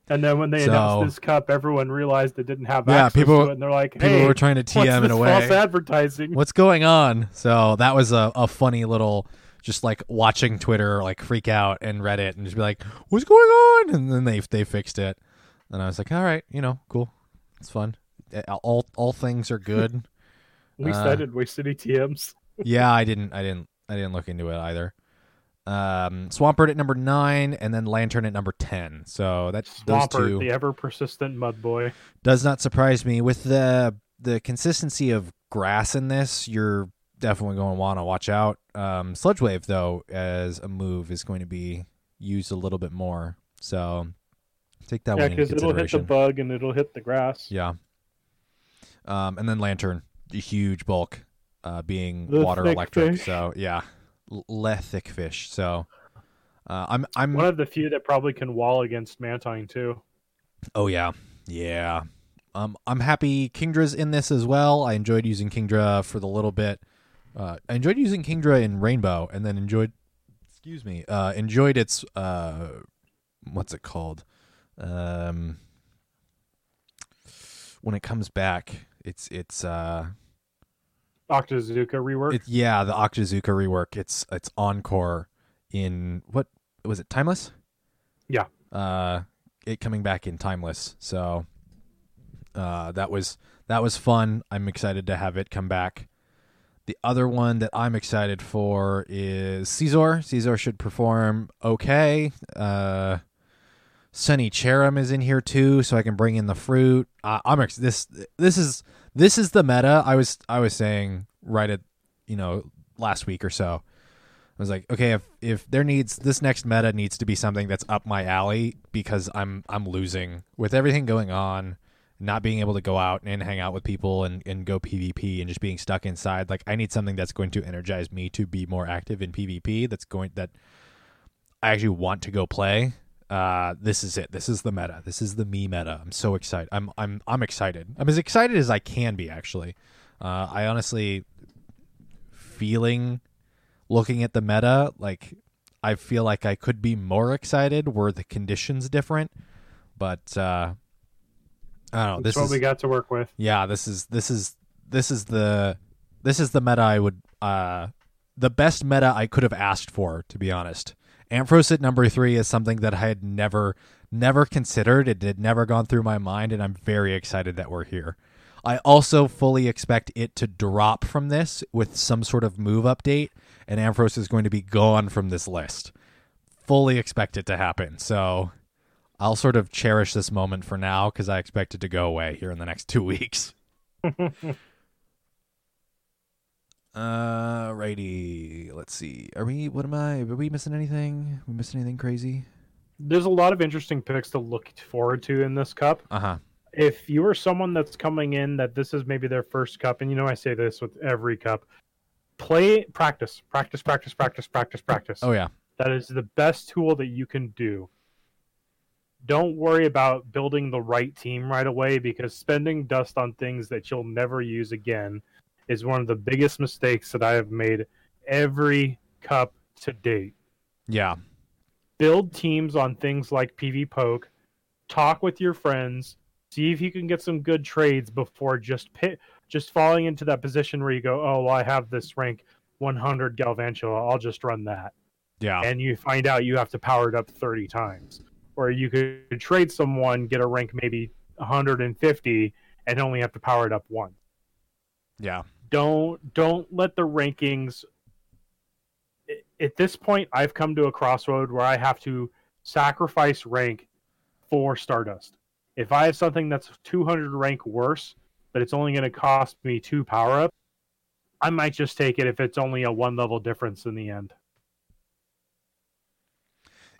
And then when they announced this cup, everyone realized they didn't have access to it, and they're like, hey, people were trying to TM in a way. What's false advertising? What's going on? So that was a funny little, just like watching Twitter, like freak out and Reddit and just be like, what's going on? And then they fixed it. And I was like, all right, you know, cool. It's fun. All things are good. At least I didn't waste any TMs. Yeah, I didn't look into it either. Swampert at number 9, and then Lantern at number 10. So that's those two. The ever persistent mud boy. Does not surprise me with the consistency of grass in this. You're definitely going to want to watch out. Sludge Wave though, as a move, is going to be used a little bit more. So take that one into consideration. Yeah, because it'll hit the bug and it'll hit the grass. Yeah. And then Lantern, a huge bulk, being the water electric. Fish. So yeah. Lethic fish. So I'm one of the few that probably can wall against Mantine too. Oh yeah. I'm happy Kingdra's in this as well. I enjoyed using Kingdra for the little bit. I enjoyed using Kingdra in Rainbow, and then enjoyed its what's it called? When it comes back, it's Octazooka rework? The Octazooka rework. It's Encore in, what was it, Timeless? Yeah. It coming back in Timeless. So that was fun. I'm excited to have it come back. The other one that I'm excited for is Caesar. Caesar should perform okay. Sunny Cherim is in here too, so I can bring in the fruit. This is the meta. I was saying right at, last week or so. I was like, okay, if there needs, this next meta needs to be something that's up my alley, because I'm losing with everything going on, not being able to go out and hang out with people and go PvP and just being stuck inside. Like, I need something that's going to energize me to be more active in PvP. That I actually want to go play. This is it. This is the meta. This is the me meta. I'm so excited. I'm excited. I'm as excited as I can be, actually. I honestly looking at the meta, like, I feel like I could be more excited were the conditions different, but I don't know. That's what we got to work with. Yeah, this is the meta I would the best meta I could have asked for, to be honest. Ampharos at number 3 is something that I had never considered. It had never gone through my mind, and I'm very excited that we're here. I also fully expect it to drop from this with some sort of move update, and Ampharos is going to be gone from this list. Fully expect it to happen. So I'll sort of cherish this moment for now, because I expect it to go away here in the next 2 weeks. Righty. Let's see. Are we missing anything? Are we missing anything crazy? There's a lot of interesting picks to look forward to in this cup. Uh-huh. If you are someone that's coming in that this is maybe their first cup, and I say this with every cup, practice. Oh yeah. That is the best tool that you can do. Don't worry about building the right team right away, because spending dust on things that you'll never use again is one of the biggest mistakes that I have made every cup to date. Yeah. Build teams on things like PVPoke. Talk with your friends. See if you can get some good trades before just falling into that position where you go, oh, well, I have this rank 100 Galvantula. I'll just run that. Yeah. And you find out you have to power it up 30 times. Or you could trade someone, get a rank maybe 150, and only have to power it up once. Yeah. Don't let the rankings. At this point, I've come to a crossroad where I have to sacrifice rank for Stardust. If I have something that's 200 rank worse, but it's only going to cost me 2 power-ups, I might just take it if it's only a 1 level difference in the end.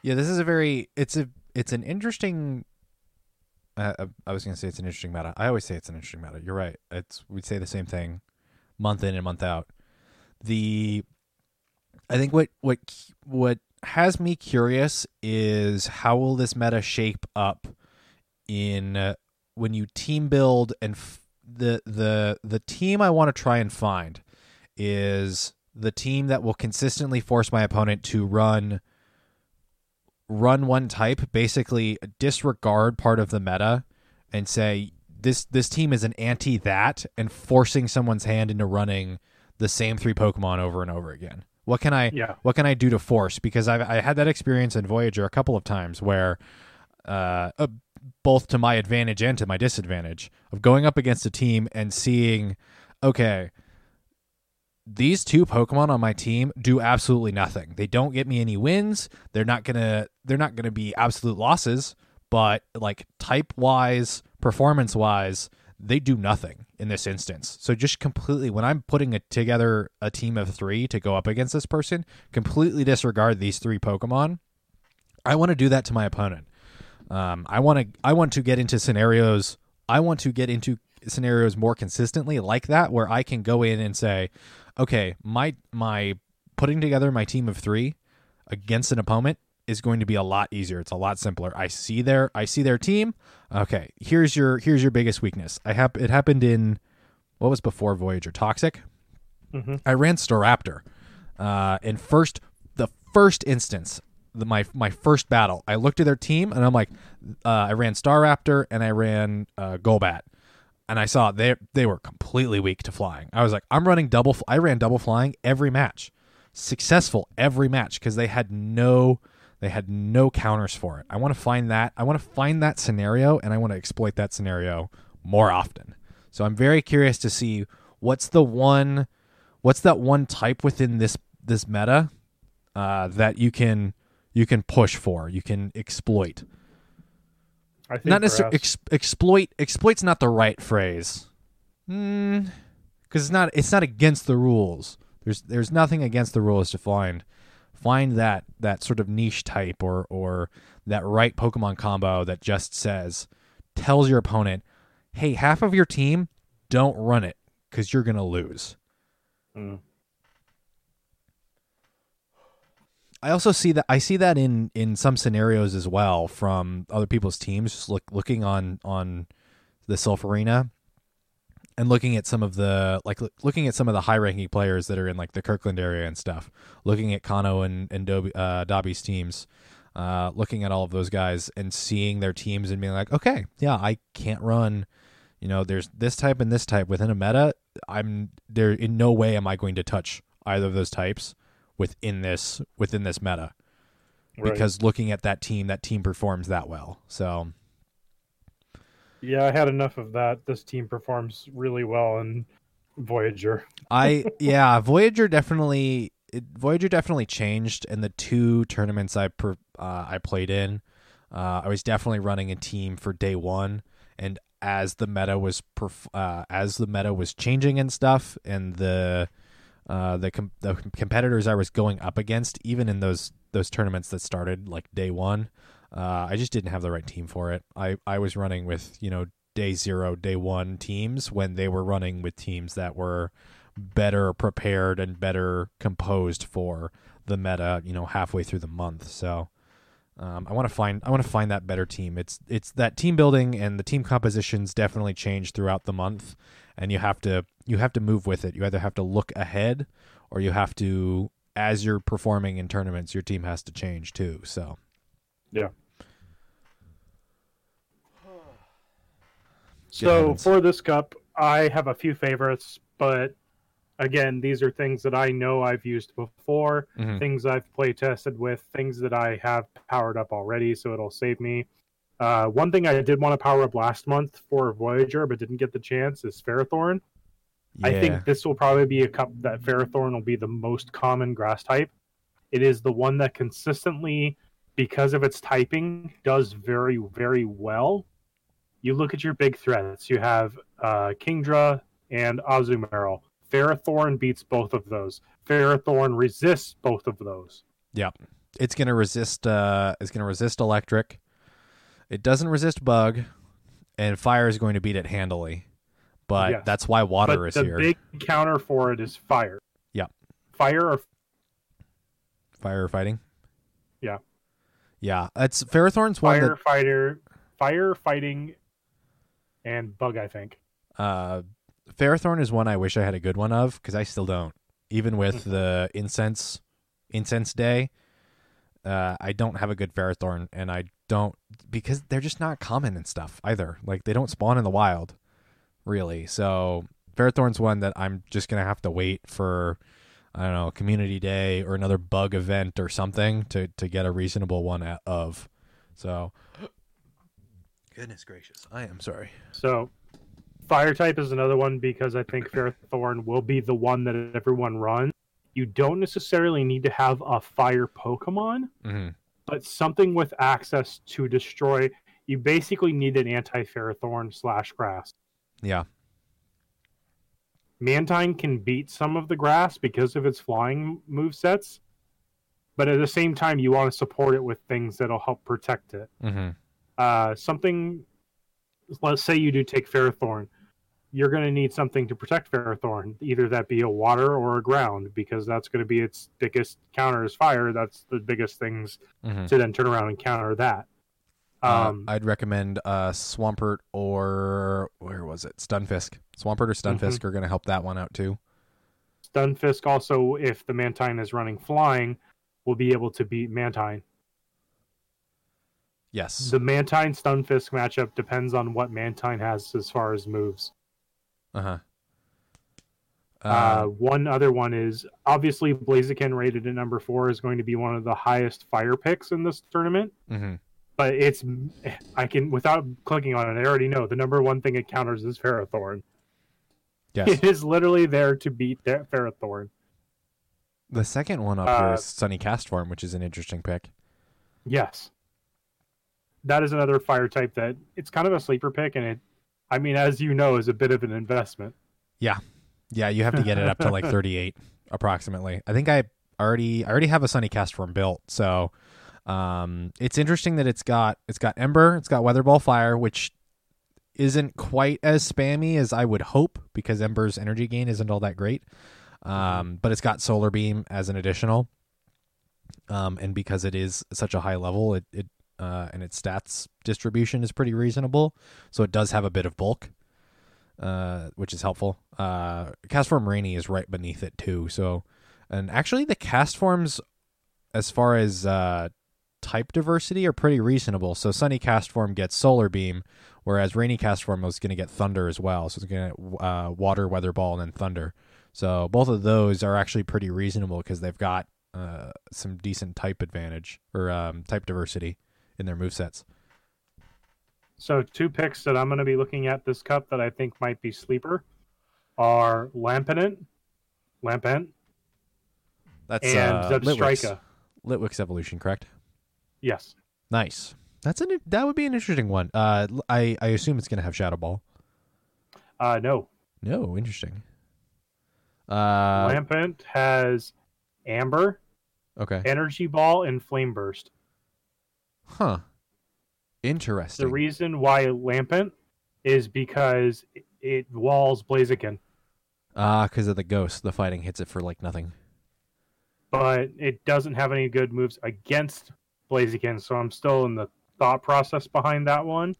Yeah, this is it's an interesting. I was going to say it's an interesting meta. I always say it's an interesting meta. You're right. We'd say the same thing month in and month out. I think what has me curious is how will this meta shape up in when you team build and the team I want to try and find is the team that will consistently force my opponent to run one type, basically disregard part of the meta and say this team is an anti that, and forcing someone's hand into running the same three Pokemon over and over again. What can I do to force? Because I had that experience in Voyager a couple of times where both to my advantage and to my disadvantage of going up against a team and seeing, okay, these two Pokemon on my team do absolutely nothing. They don't get me any wins. They're not gonna be absolute losses, but like type wise, performance wise, they do nothing in this instance. So just completely, when I'm putting together a team of three to go up against this person, completely disregard these three Pokemon. I want to do that to my opponent. I want to get into scenarios. I want to get into scenarios more consistently like that, where I can go in and say, okay, my putting together my team of three against an opponent is going to be a lot easier. It's a lot simpler. I see their team. Okay, here's your biggest weakness. It happened in what was before Voyager, Toxic. Mm-hmm. I ran Staraptor. My first battle, I looked at their team and I'm like, I ran Staraptor and I ran Golbat, and I saw they were completely weak to flying. I was like, I ran double flying every match, successful every match, because they had no counters for it. I want to find that scenario, and I want to exploit that scenario more often. So I'm very curious to see what's that one type within this meta that you can push for, you can exploit. I think not necessarily exploit. Exploit's not the right phrase, because it's not against the rules. There's nothing against the rules to find that sort of niche type or that right Pokemon combo that just tells your opponent, hey, half of your team, don't run it because you're going to lose. Mm. I also see that in some scenarios as well from other people's teams, just looking on the Sulpharina and looking at some of the high ranking players that are in like the Kirkland area and stuff, looking at Kano and Dobby's teams, looking at all of those guys and seeing their teams and being like, okay, yeah, I can't run, there's this type and this type within a meta. In no way am I going to touch either of those types within this meta, right? Because looking at that team performs that well. So yeah, I had enough of that. This team performs really well in Voyager. Voyager definitely changed in the two tournaments I played in. I was definitely running a team for day one, and as the meta was changing and stuff, and the competitors I was going up against, even in those tournaments that started like day one, I just didn't have the right team for it. I was running with, day zero, day one teams when they were running with teams that were better prepared and better composed for the meta, halfway through the month. So I want to find that better team. It's that team building and the team compositions definitely change throughout the month, and you have to move with it. You either have to look ahead, or you have to, as you're performing in tournaments, your team has to change too. So yeah. So for this cup, I have a few favorites, but again, these are things that I know I've used before, mm-hmm. things I've play tested with, things that I have powered up already, so it'll save me. One thing I did want to power up last month for Voyager, but didn't get the chance, is Ferrothorn. Yeah. I think this will probably be a cup that Ferrothorn will be the most common grass type. It is the one that consistently, because of its typing, does very, very well. You look at your big threats. You have Kingdra and Azumarill. Ferrothorn beats both of those. Ferrothorn resists both of those. Yeah, it's going to resist. It's going to resist electric. It doesn't resist bug, and fire is going to beat it handily. But yes, that's why water is here. The big counter for it is fire. Yeah, fire or fighting. Yeah. Yeah, it's Ferrothorn's one. Firefighting and bug, I think. Ferrothorn is one I wish I had a good one of, because I still don't. Even with the incense day, I don't have a good Ferrothorn, and I don't, because they're just not common and stuff either. Like, they don't spawn in the wild, really. So Ferrothorn's one that I'm just going to have to wait for, I don't know, community day or another bug event or something to get a reasonable one of. So, goodness gracious, I am sorry. So, fire type is another one, because I think Ferrothorn will be the one that everyone runs. You don't necessarily need to have a fire Pokemon, but something with access to destroy. You basically need an anti-Ferrothorn slash grass. Yeah. Mantine can beat some of the grass because of its flying movesets, but at the same time, you want to support it with things that'll help protect it. Something, let's say you do take Ferrothorn, you're going to need something to protect Ferrothorn, either that be a water or a ground, because that's going to be its biggest counter is fire. That's the biggest things to then turn around and counter that. I'd recommend Swampert or, where was it? Stunfisk. Swampert or Stunfisk are going to help that one out too. Stunfisk also, if the Mantine is running flying, will be able to beat Mantine. Yes. The Mantine-Stunfisk matchup depends on what Mantine has as far as moves. One other one is, obviously, Blaziken rated at number 4 is going to be one of the highest fire picks in this tournament. But it's, I can, without clicking on it, I already know the number one thing it counters is Ferrothorn. Yes. It is literally there to beat Ferrothorn. The second one up here is Sunny Castform, which is an interesting pick. Yes. That is another fire type that it's kind of a sleeper pick, and it, I mean, as you know, is a bit of an investment. Yeah. Yeah, you have to get it up to like 38 approximately. I think I already have a Sunny Castform built, so it's interesting that it's got Ember, it's got Weather Ball Fire, which isn't quite as spammy as I would hope, because Ember's energy gain isn't all that great. But it's got Solar Beam as an additional. And because it is such a high level, it and its stats distribution is pretty reasonable, so it does have a bit of bulk, which is helpful. Castform Rainy is right beneath it too. So, and actually the Castforms, as far as type diversity, are pretty reasonable. So Sunny Castform gets Solar Beam, whereas Rainy Castform is going to get Thunder as well. So it's going to Water, Weather Ball, and then Thunder. So both of those are actually pretty reasonable because they've got some decent type advantage or type diversity in their movesets. So two picks that I'm going to be looking at this cup that I think might be sleeper are Lampent. That's and Zebstrika. Litwick's evolution, correct? Yes. Nice. That would be an interesting one. I assume it's going to have Shadow Ball. No. No, interesting. Lampent has Amber, okay, Energy Ball, and Flame Burst. Huh. Interesting. The reason why Lampent is because it walls Blaziken. Because of the ghost. The fighting hits it for like nothing. But it doesn't have any good moves against Blaziken, so I'm still in the thought process behind that one.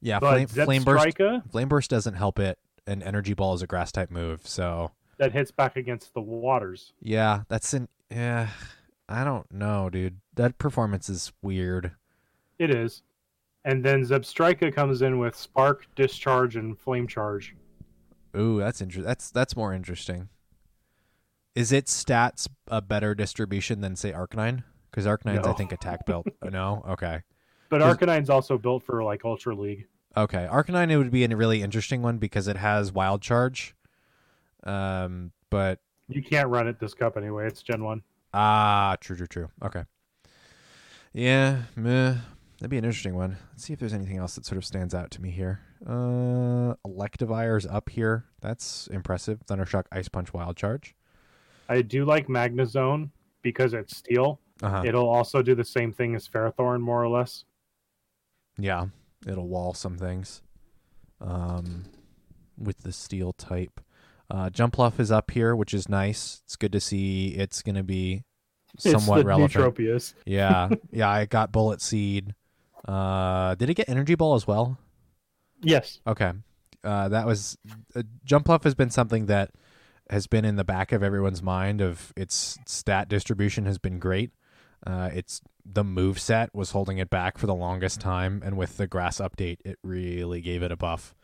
Yeah, but Flame Burst doesn't help it, and Energy Ball is a grass-type move, so... That hits back against the waters. Yeah, that's an... Yeah... I don't know, dude. That performance is weird. It is. And then Zebstrika comes in with Spark, Discharge, and Flame Charge. Ooh, that's interesting. That's more interesting. Is its stats a better distribution than, say, Arcanine? Because Arcanine's, no. I think, attack built. No? Okay. But Arcanine's also built for, like, Ultra League. Okay. Arcanine, it would be a really interesting one because it has Wild Charge. But... You can't run it this cup anyway. It's Gen 1. Ah, true. Okay. Yeah, meh. That'd be an interesting one. Let's see if there's anything else that sort of stands out to me here. Electivire's up here. That's impressive. Thundershock, Ice Punch, Wild Charge. I do like Magnezone because it's steel. It'll also do the same thing as Ferrothorn, more or less. Yeah, it'll wall some things with the steel type. Jumpluff is up here, which is nice. It's good to see. It's going to be somewhat relevant. It's the Nootropius. Yeah. I got Bullet Seed. Did it get Energy Ball as well? Yes. Okay. that was Jumpluff has been something that has been in the back of everyone's mind. Of its stat distribution has been great. It's the moveset was holding it back for the longest time, and with the grass update, it really gave it a buff.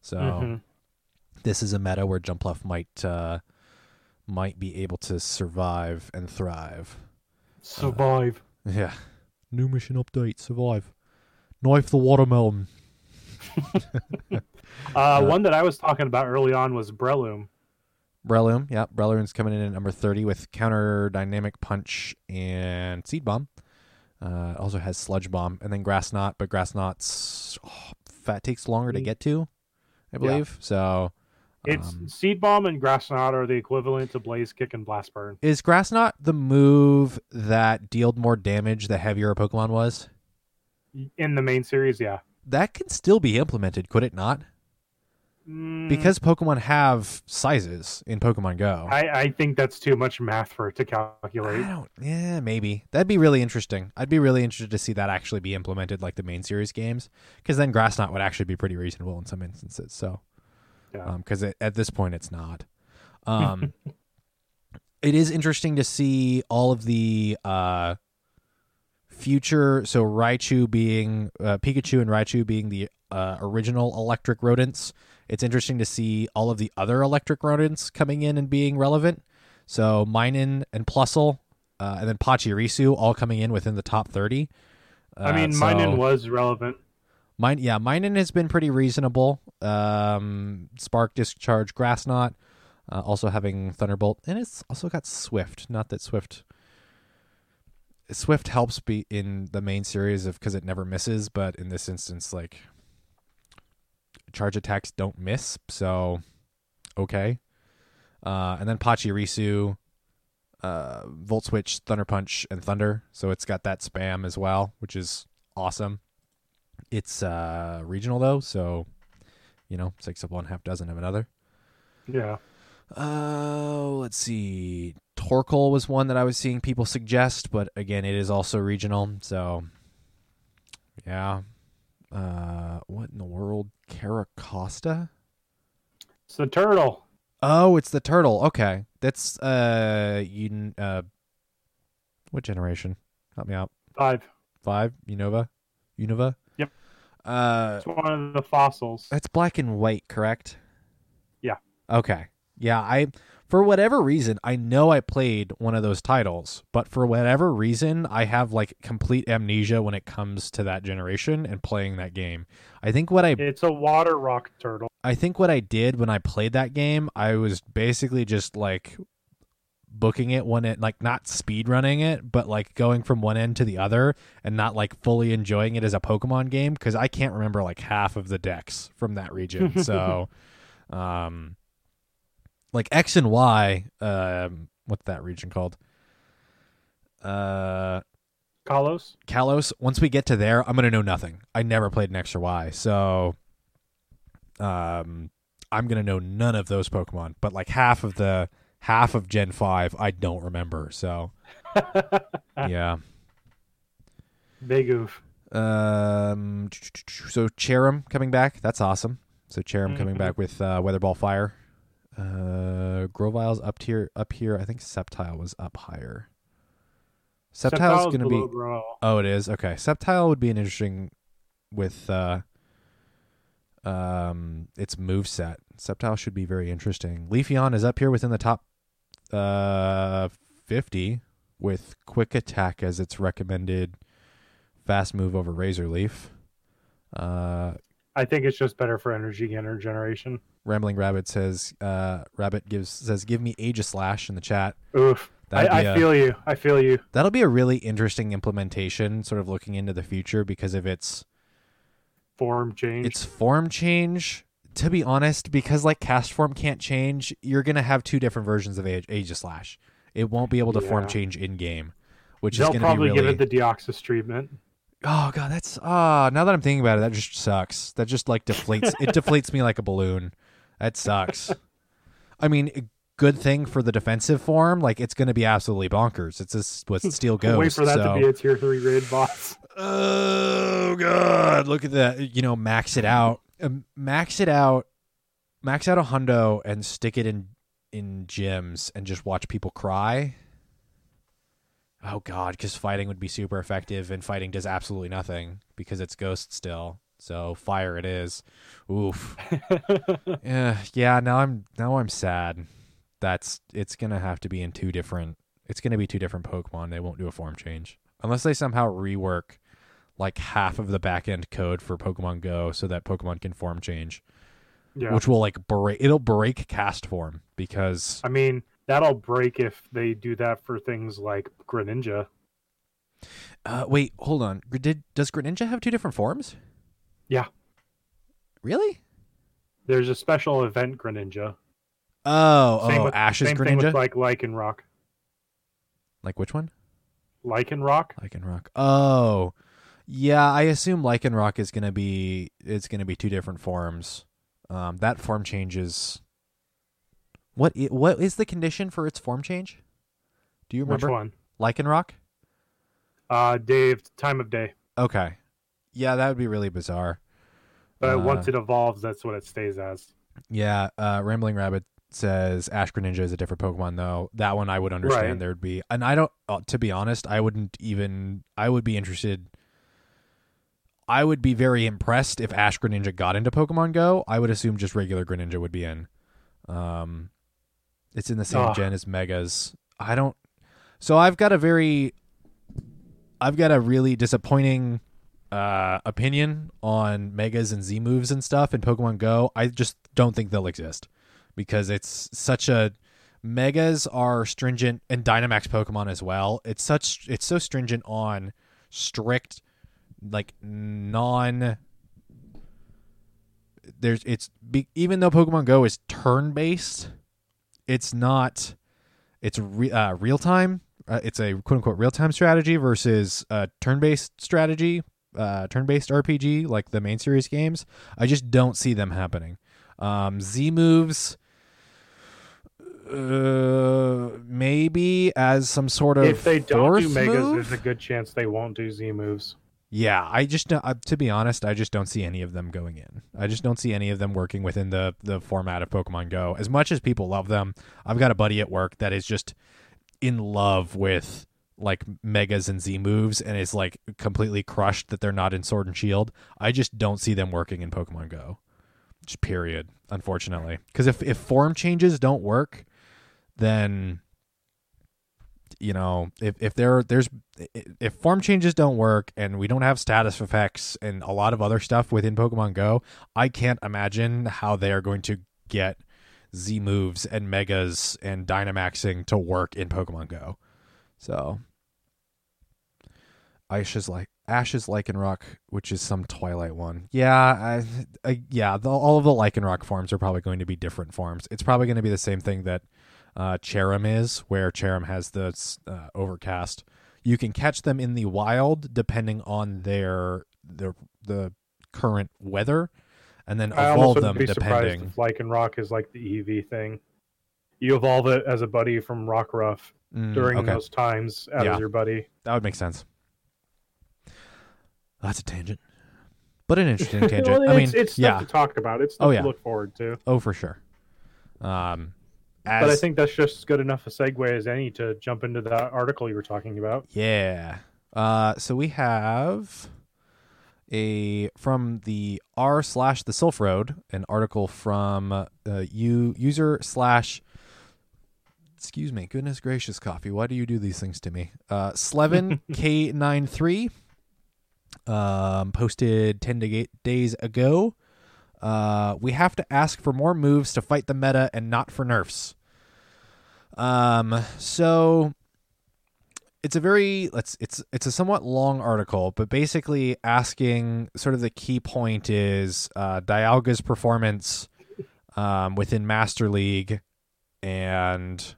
So this is a meta where Jumpluff might be able to survive and thrive. Survive. Yeah. New mission update. Survive. Knife the watermelon. One that I was talking about early on was Breloom. Breloom, yeah. Breloom's coming in at number 30 with Counter Dynamic Punch and Seed Bomb. Also has Sludge Bomb and then Grass Knot, but Grass Knot's takes longer to get to, I believe. Yeah. So it's Seed Bomb and Grass Knot are the equivalent to Blaze Kick and Blast Burn. Is Grass Knot the move that dealt more damage the heavier a Pokemon was? In the main series, yeah. That can still be implemented, could it not? Because Pokemon have sizes in Pokemon Go. I think that's too much math for it to calculate. Yeah, maybe. That'd be really interesting. I'd be really interested to see that actually be implemented like the main series games, because then Grass Knot would actually be pretty reasonable in some instances. So, because at this point it's not. It is interesting to see all of the future. So Raichu being Pikachu and Raichu being the original electric rodents. It's interesting to see all of the other electric rodents coming in and being relevant. So Minun and Plusle, and then Pachirisu all coming in within the top 30. I mean, Minun was relevant. Minun has been pretty reasonable. Spark, Discharge, Grass Knot, also having Thunderbolt, and it's also got Swift. Not that Swift helps be in the main series because it never misses, but in this instance, like, charge attacks don't miss, so okay. And then Pachirisu, Volt Switch, Thunder Punch, and Thunder. So it's got that spam as well, which is awesome. It's regional though, so six of one, half dozen of another. Yeah. Let's see. Torkoal was one that I was seeing people suggest, but again, it is also regional, so yeah. What in the world? Caracosta? It's the turtle. Oh, it's the turtle. Okay. That's, what generation? Help me out. Five? Unova? Yep. It's one of the fossils. That's black and white, correct? Yeah. Okay. Yeah, for whatever reason, I know I played one of those titles, but for whatever reason, I have like complete amnesia when it comes to that generation and playing that game. I think it's a water rock turtle. I think what I did when I played that game, I was basically just like booking it one end, like not speed running it, but like going from one end to the other and not like fully enjoying it as a Pokemon game, because I can't remember like half of the decks from that region. So, like X and Y, what's that region called? Kalos. Kalos. Once we get to there, I'm gonna know nothing. I never played an X or Y, so I'm gonna know none of those Pokemon. But like half of Gen 5, I don't remember. So yeah, big oof. So Cherim coming back. That's awesome. So Cherim coming back with Weatherball Fire. Grovile's up here. I think Sceptile was up higher. Sceptile's going to be Growl. Oh, it is. Okay. Sceptile would be an interesting with its moveset. Sceptile should be very interesting. Leafeon is up here within the top 50 with Quick Attack as its recommended fast move over Razor Leaf. I think it's just better for energy generation. Rambling Rabbit says, "Give me Aegislash in the chat." Oof! I feel you. I feel you. That'll be a really interesting implementation, sort of looking into the future because of its form change. To be honest, because like Castform can't change, you're gonna have two different versions of Aegislash. It won't be able to form change in game, which they'll is gonna probably be really... give it the Deoxys treatment. Oh god, that's now that I'm thinking about it, that just sucks. That just like deflates. It deflates me like a balloon. That sucks. I mean, good thing for the defensive form. Like, it's going to be absolutely bonkers. It's just what Steel Ghost. Wait for that to be a tier 3 raid boss. Oh, God. Look at that. Max it out. max out a hundo and stick it in gyms and just watch people cry. Oh God, because fighting would be super effective, and fighting does absolutely nothing because it's ghost still. So fire it is. Oof. Yeah. Now I'm sad. It's gonna have to be in two different. It's gonna be two different Pokemon. They won't do a form change unless they somehow rework like half of the back end code for Pokemon Go so that Pokemon can form change. Yeah. Which will like break Castform because I mean that'll break if they do that for things like Greninja. Wait, hold on. Does Greninja have two different forms? Yeah. Really? There's a special event Greninja. Same with Ash's same Greninja. Thing with like Lycanroc. Like which one? Lycanroc. Oh, yeah. I assume Lycanroc is gonna be. It's gonna be two different forms. That form changes. What is the condition for its form change? Do you remember? Which one? Lycanroc? Time of day. Okay. Yeah, that would be really bizarre. But once it evolves, that's what it stays as. Yeah. Rambling Rabbit says Ash Greninja is a different Pokemon, though. That one I would understand. Right. There would be, and I don't. To be honest, I wouldn't even. I would be interested. I would be very impressed if Ash Greninja got into Pokemon Go. I would assume just regular Greninja would be in. It's in the same gen as Megas. I don't. So I've got a really disappointing opinion on Megas and Z moves and stuff in Pokemon Go. I just don't think they'll exist because it's such a. Megas are stringent, and Dynamax Pokemon as well. It's so stringent on strict. Like non there's it's be, even though Pokemon Go is turn-based, it's not real time. It's a quote-unquote real-time strategy versus a turn-based strategy, turn-based RPG like the main series games. I just don't see them happening. Z moves maybe as some sort of if they don't do Megas move? There's a good chance they won't do Z moves. Yeah, to be honest, I just don't see any of them going in. I just don't see any of them working within the format of Pokemon Go. As much as people love them, I've got a buddy at work that is just in love with like Megas and Z moves and is like completely crushed that they're not in Sword and Shield. I just don't see them working in Pokemon Go. Just period, unfortunately. Because if form changes don't work, then... You know, if form changes don't work and we don't have status effects and a lot of other stuff within Pokemon Go, I can't imagine how they are going to get Z moves and Megas and Dynamaxing to work in Pokemon Go. So, Ash's Lycanroc, which is some Twilight one. Yeah, all of the Lycanroc forms are probably going to be different forms. It's probably going to be the same thing that. Cherim is where Cherim has the overcast. You can catch them in the wild depending on the current weather, and then evolve them depending. Lycanroc is like the EV thing. You evolve it as a buddy from Rockruff during those times as your buddy. That would make sense. That's a tangent, but an interesting tangent. Well, I mean, it's stuff to talk about. It's stuff to look forward to. Oh, for sure. But I think that's just good enough a segue as any to jump into that article you were talking about. Yeah. So we have from the r/theSilphroad, an article from user / excuse me, goodness gracious, coffee. Why do you do these things to me? Slevin K93 posted 10 days ago. We have to ask for more moves to fight the meta and not for nerfs. So it's a very it's a somewhat long article, but basically asking sort of the key point is Dialga's performance within Master League and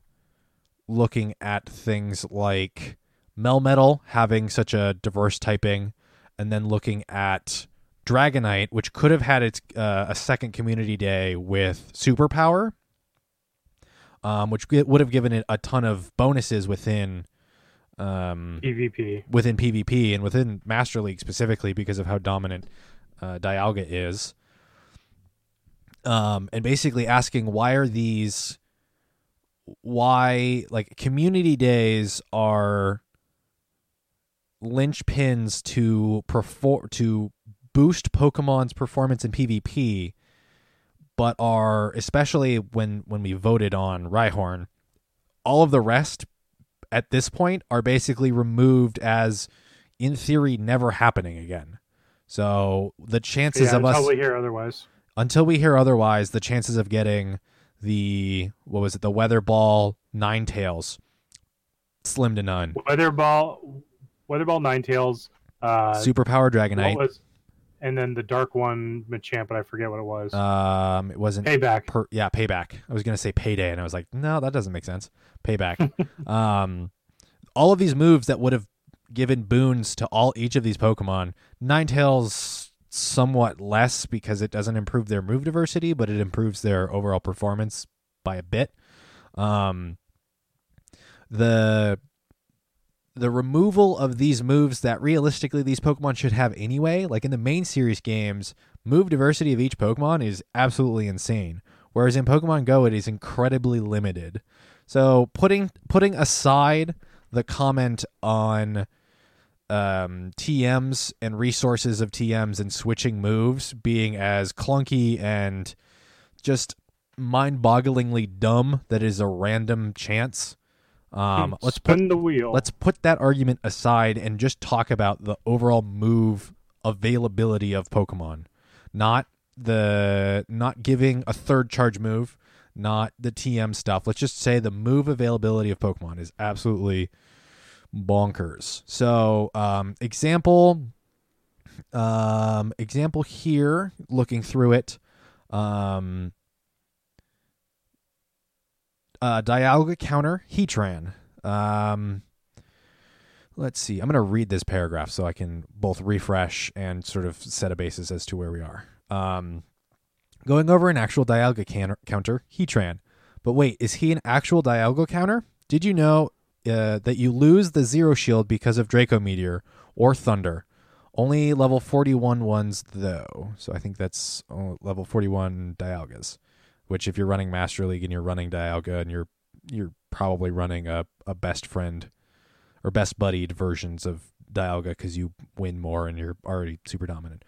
looking at things like Melmetal having such a diverse typing, and then looking at Dragonite, which could have had its a second community day with Superpower, which would have given it a ton of bonuses within PvP, within PvP, and within Master League specifically because of how dominant Dialga is. and basically asking why like community days are linchpins to boost Pokemon's performance in PvP, but are, especially when we voted on Rhyhorn, all of the rest at this point are basically removed as, in theory, never happening again. So the chances of us... Until we hear otherwise, the chances of getting the Weather Ball Ninetales, slim to none. Weather Ball Ninetales. Superpower Dragonite. And then the dark one, Machamp, but I forget what it was. It wasn't Payback. Payback. I was going to say Payday, and I was like, no, that doesn't make sense. Payback. All of these moves that would have given boons to each of these Pokemon. Ninetales somewhat less because it doesn't improve their move diversity, but it improves their overall performance by a bit. The removal of these moves that realistically these Pokemon should have anyway, like in the main series games, move diversity of each Pokemon is absolutely insane. Whereas in Pokemon Go, it is incredibly limited. So putting aside the comment on TMs and resources of TMs and switching moves being as clunky and just mind-bogglingly dumb that is a random chance, let's put that argument aside and just talk about the overall move availability of Pokemon, not giving a third charge move, not the TM stuff. Let's just say the move availability of Pokemon is absolutely bonkers. So, example here, looking through it, Dialga counter Heatran. Let's see. I'm going to read this paragraph so I can both refresh and sort of set a basis as to where we are. Going over an actual Dialga counter Heatran. But wait, is he an actual Dialga counter? Did you know that you lose the Zero Shield because of Draco Meteor or Thunder? Only level 41 ones, though. So I think that's level 41 Dialgas. Which, if you're running Master League and you're running Dialga, and you're probably running a best friend or best buddied versions of Dialga because you win more and you're already super dominant.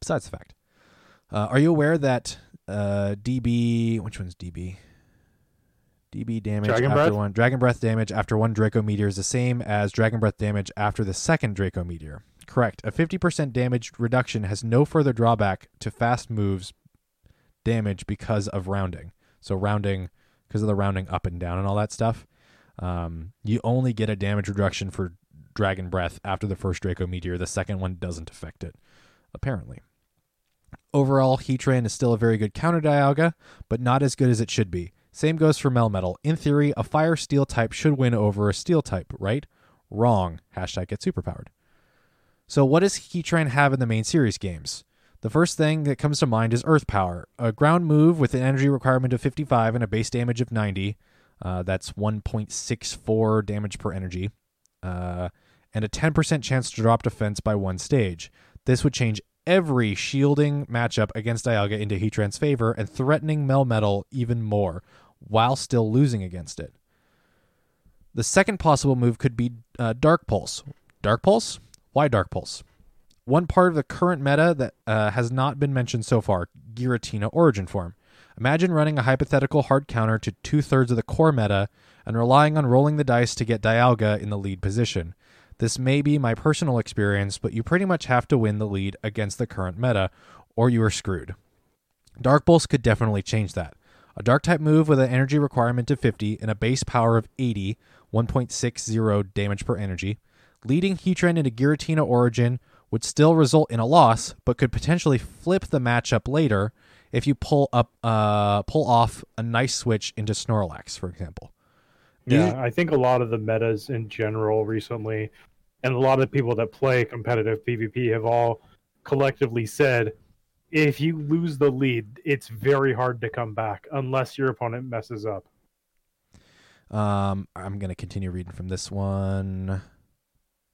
Besides the fact, are you aware that DB? Which one's DB? DB damage Dragon Breath damage after one Draco Meteor is the same as Dragon Breath damage after the second Draco Meteor. Correct. A 50% damage reduction has no further drawback to fast moves. Damage because of rounding. So rounding, because of the rounding up and down and all that stuff, you only get a damage reduction for Dragon Breath after the first Draco Meteor. The second one doesn't affect it, apparently. Overall, Heatran is still a very good counter Dialga, but not as good as it should be. Same goes for Melmetal. In theory, a fire steel type should win over a steel type, right? Wrong. Hashtag get superpowered. So what does Heatran have in the main series games? The first thing that comes to mind is Earth Power, a ground move with an energy requirement of 55 and a base damage of 90. That's 1.64 damage per energy, and a 10% chance to drop defense by one stage. This would change every shielding matchup against Dialga into Heatran's favor and threatening Melmetal even more, while still losing against it. The second possible move could be Dark Pulse. Dark Pulse? Why Dark Pulse? One part of the current meta that has not been mentioned so far, Giratina Origin Form. Imagine running a hypothetical hard counter to two-thirds of the core meta and relying on rolling the dice to get Dialga in the lead position. This may be my personal experience, but you pretty much have to win the lead against the current meta, or you are screwed. Dark Pulse could definitely change that. A Dark-type move with an energy requirement of 50 and a base power of 80, 1.60 damage per energy, leading Heatran into Giratina Origin would still result in a loss, but could potentially flip the matchup later if you pull off a nice switch into Snorlax, for example. I think a lot of the metas in general recently, and a lot of the people that play competitive PvP have all collectively said, if you lose the lead, it's very hard to come back unless your opponent messes up. I'm going to continue reading from this one.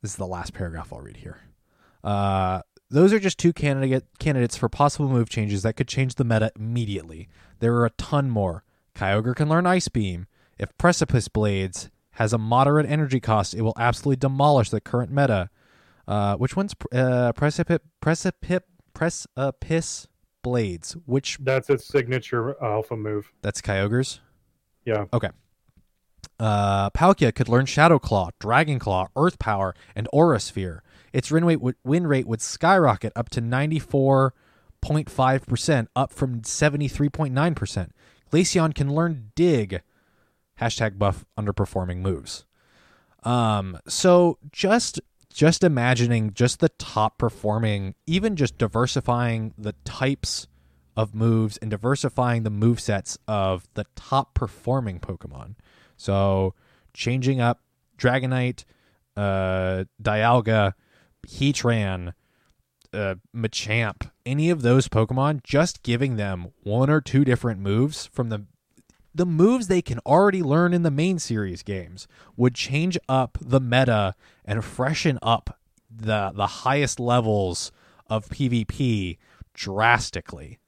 This is the last paragraph I'll read here. Those are just two candidates for possible move changes that could change the meta immediately. There are a ton more. Kyogre can learn Ice Beam. If Precipice Blades has a moderate energy cost, it will absolutely demolish the current meta. Which one's Precipice Blades? Which that's its signature alpha move. That's Kyogre's? Yeah. Okay. Palkia could learn Shadow Claw, Dragon Claw, Earth Power, and Aura Sphere. Its win rate would skyrocket up to 94.5%, up from 73.9%. Glaceon can learn Dig. Hashtag buff underperforming moves. So just imagining just the top performing, even just diversifying the types of moves and diversifying the movesets of the top performing Pokemon. So changing up Dragonite, Dialga, Heatran, Machamp, any of those Pokemon, just giving them one or two different moves from the moves they can already learn in the main series games would change up the meta and freshen up the highest levels of PvP drastically.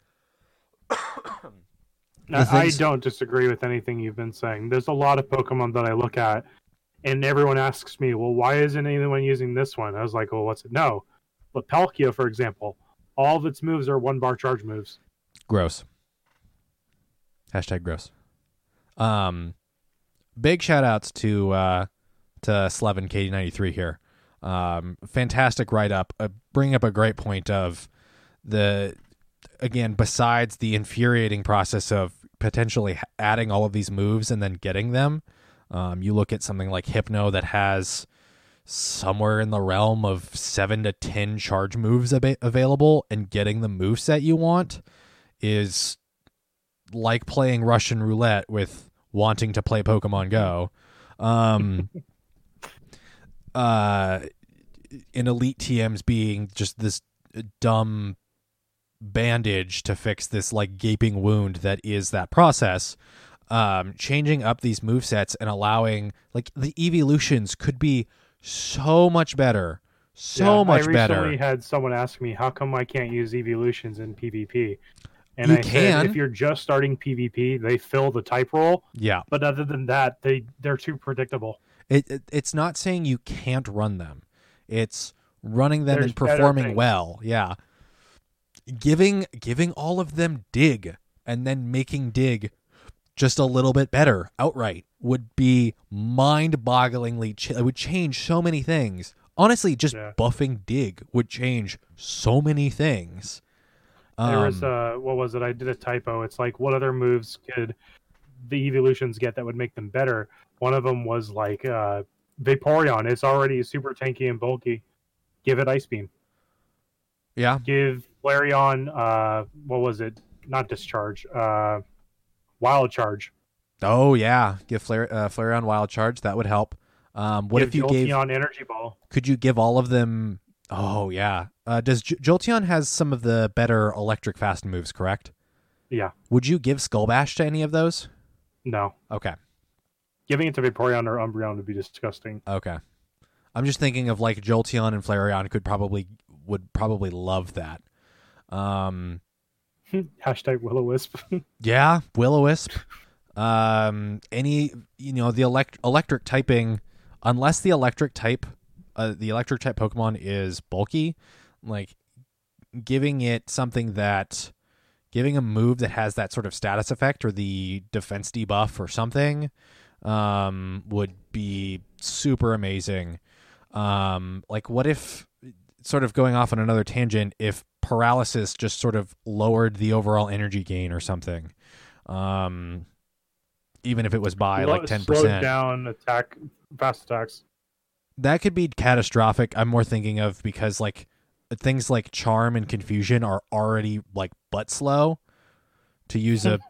I don't disagree with anything you've been saying. There's a lot of Pokemon that I look at, and everyone asks me, well, why isn't anyone using this one? I was like, well, what's it? No. But Palkia, for example, all of its moves are one-bar charge moves. Gross. Hashtag gross. Big shout-outs to Slevin K93 here. Fantastic write-up. Bring up a great point of the... Again, besides the infuriating process of potentially adding all of these moves and then getting them, you look at something like Hypno that has somewhere in the realm of 7 to 10 charge moves available, and getting the moveset you want is like playing Russian roulette with wanting to play Pokemon Go. In Elite TMs being just this dumb bandage to fix this like gaping wound that is that process, changing up these movesets and allowing like the Eeveelutions could be so much better. I recently had someone ask me, how come I can't use Eeveelutions in PvP? And you said, if you're just starting PvP, they fill the type role. Yeah. But other than that, they're too predictable. It's not saying you can't run them. It's running them and performing well. Yeah. Giving all of them Dig and then making Dig just a little bit better outright would be mind-bogglingly. It would change so many things. Honestly, just buffing Dig would change so many things. There was what was it? I did a typo. It's like, what other moves could the Eeveelutions get that would make them better? One of them was like Vaporeon. It's already super tanky and bulky. Give it Ice Beam. Yeah. Give Flareon, what was it? Not Discharge. Wild Charge. Oh, yeah. Give Flareon Wild Charge. That would help. What if you gave... Jolteon Energy Ball. Could you give all of them... Oh, yeah. Does Jolteon has some of the better electric fast moves, correct? Yeah. Would you give Skull Bash to any of those? No. Okay. Giving it to Vaporeon or Umbreon would be disgusting. Okay. I'm just thinking of like Jolteon and Flareon would probably love that. Hashtag Will-O-Wisp. Yeah, Will-O-Wisp. Any, the electric typing, unless the electric type Pokemon is bulky, like giving a move that has that sort of status effect or the defense debuff or something, would be super amazing. Like what if, sort of going off on another tangent, if paralysis just sort of lowered the overall energy gain or something, even if it was by like 10%, slowed down fast attacks, that could be catastrophic. I'm more thinking of because like things like Charm and Confusion are already like butt slow, to use an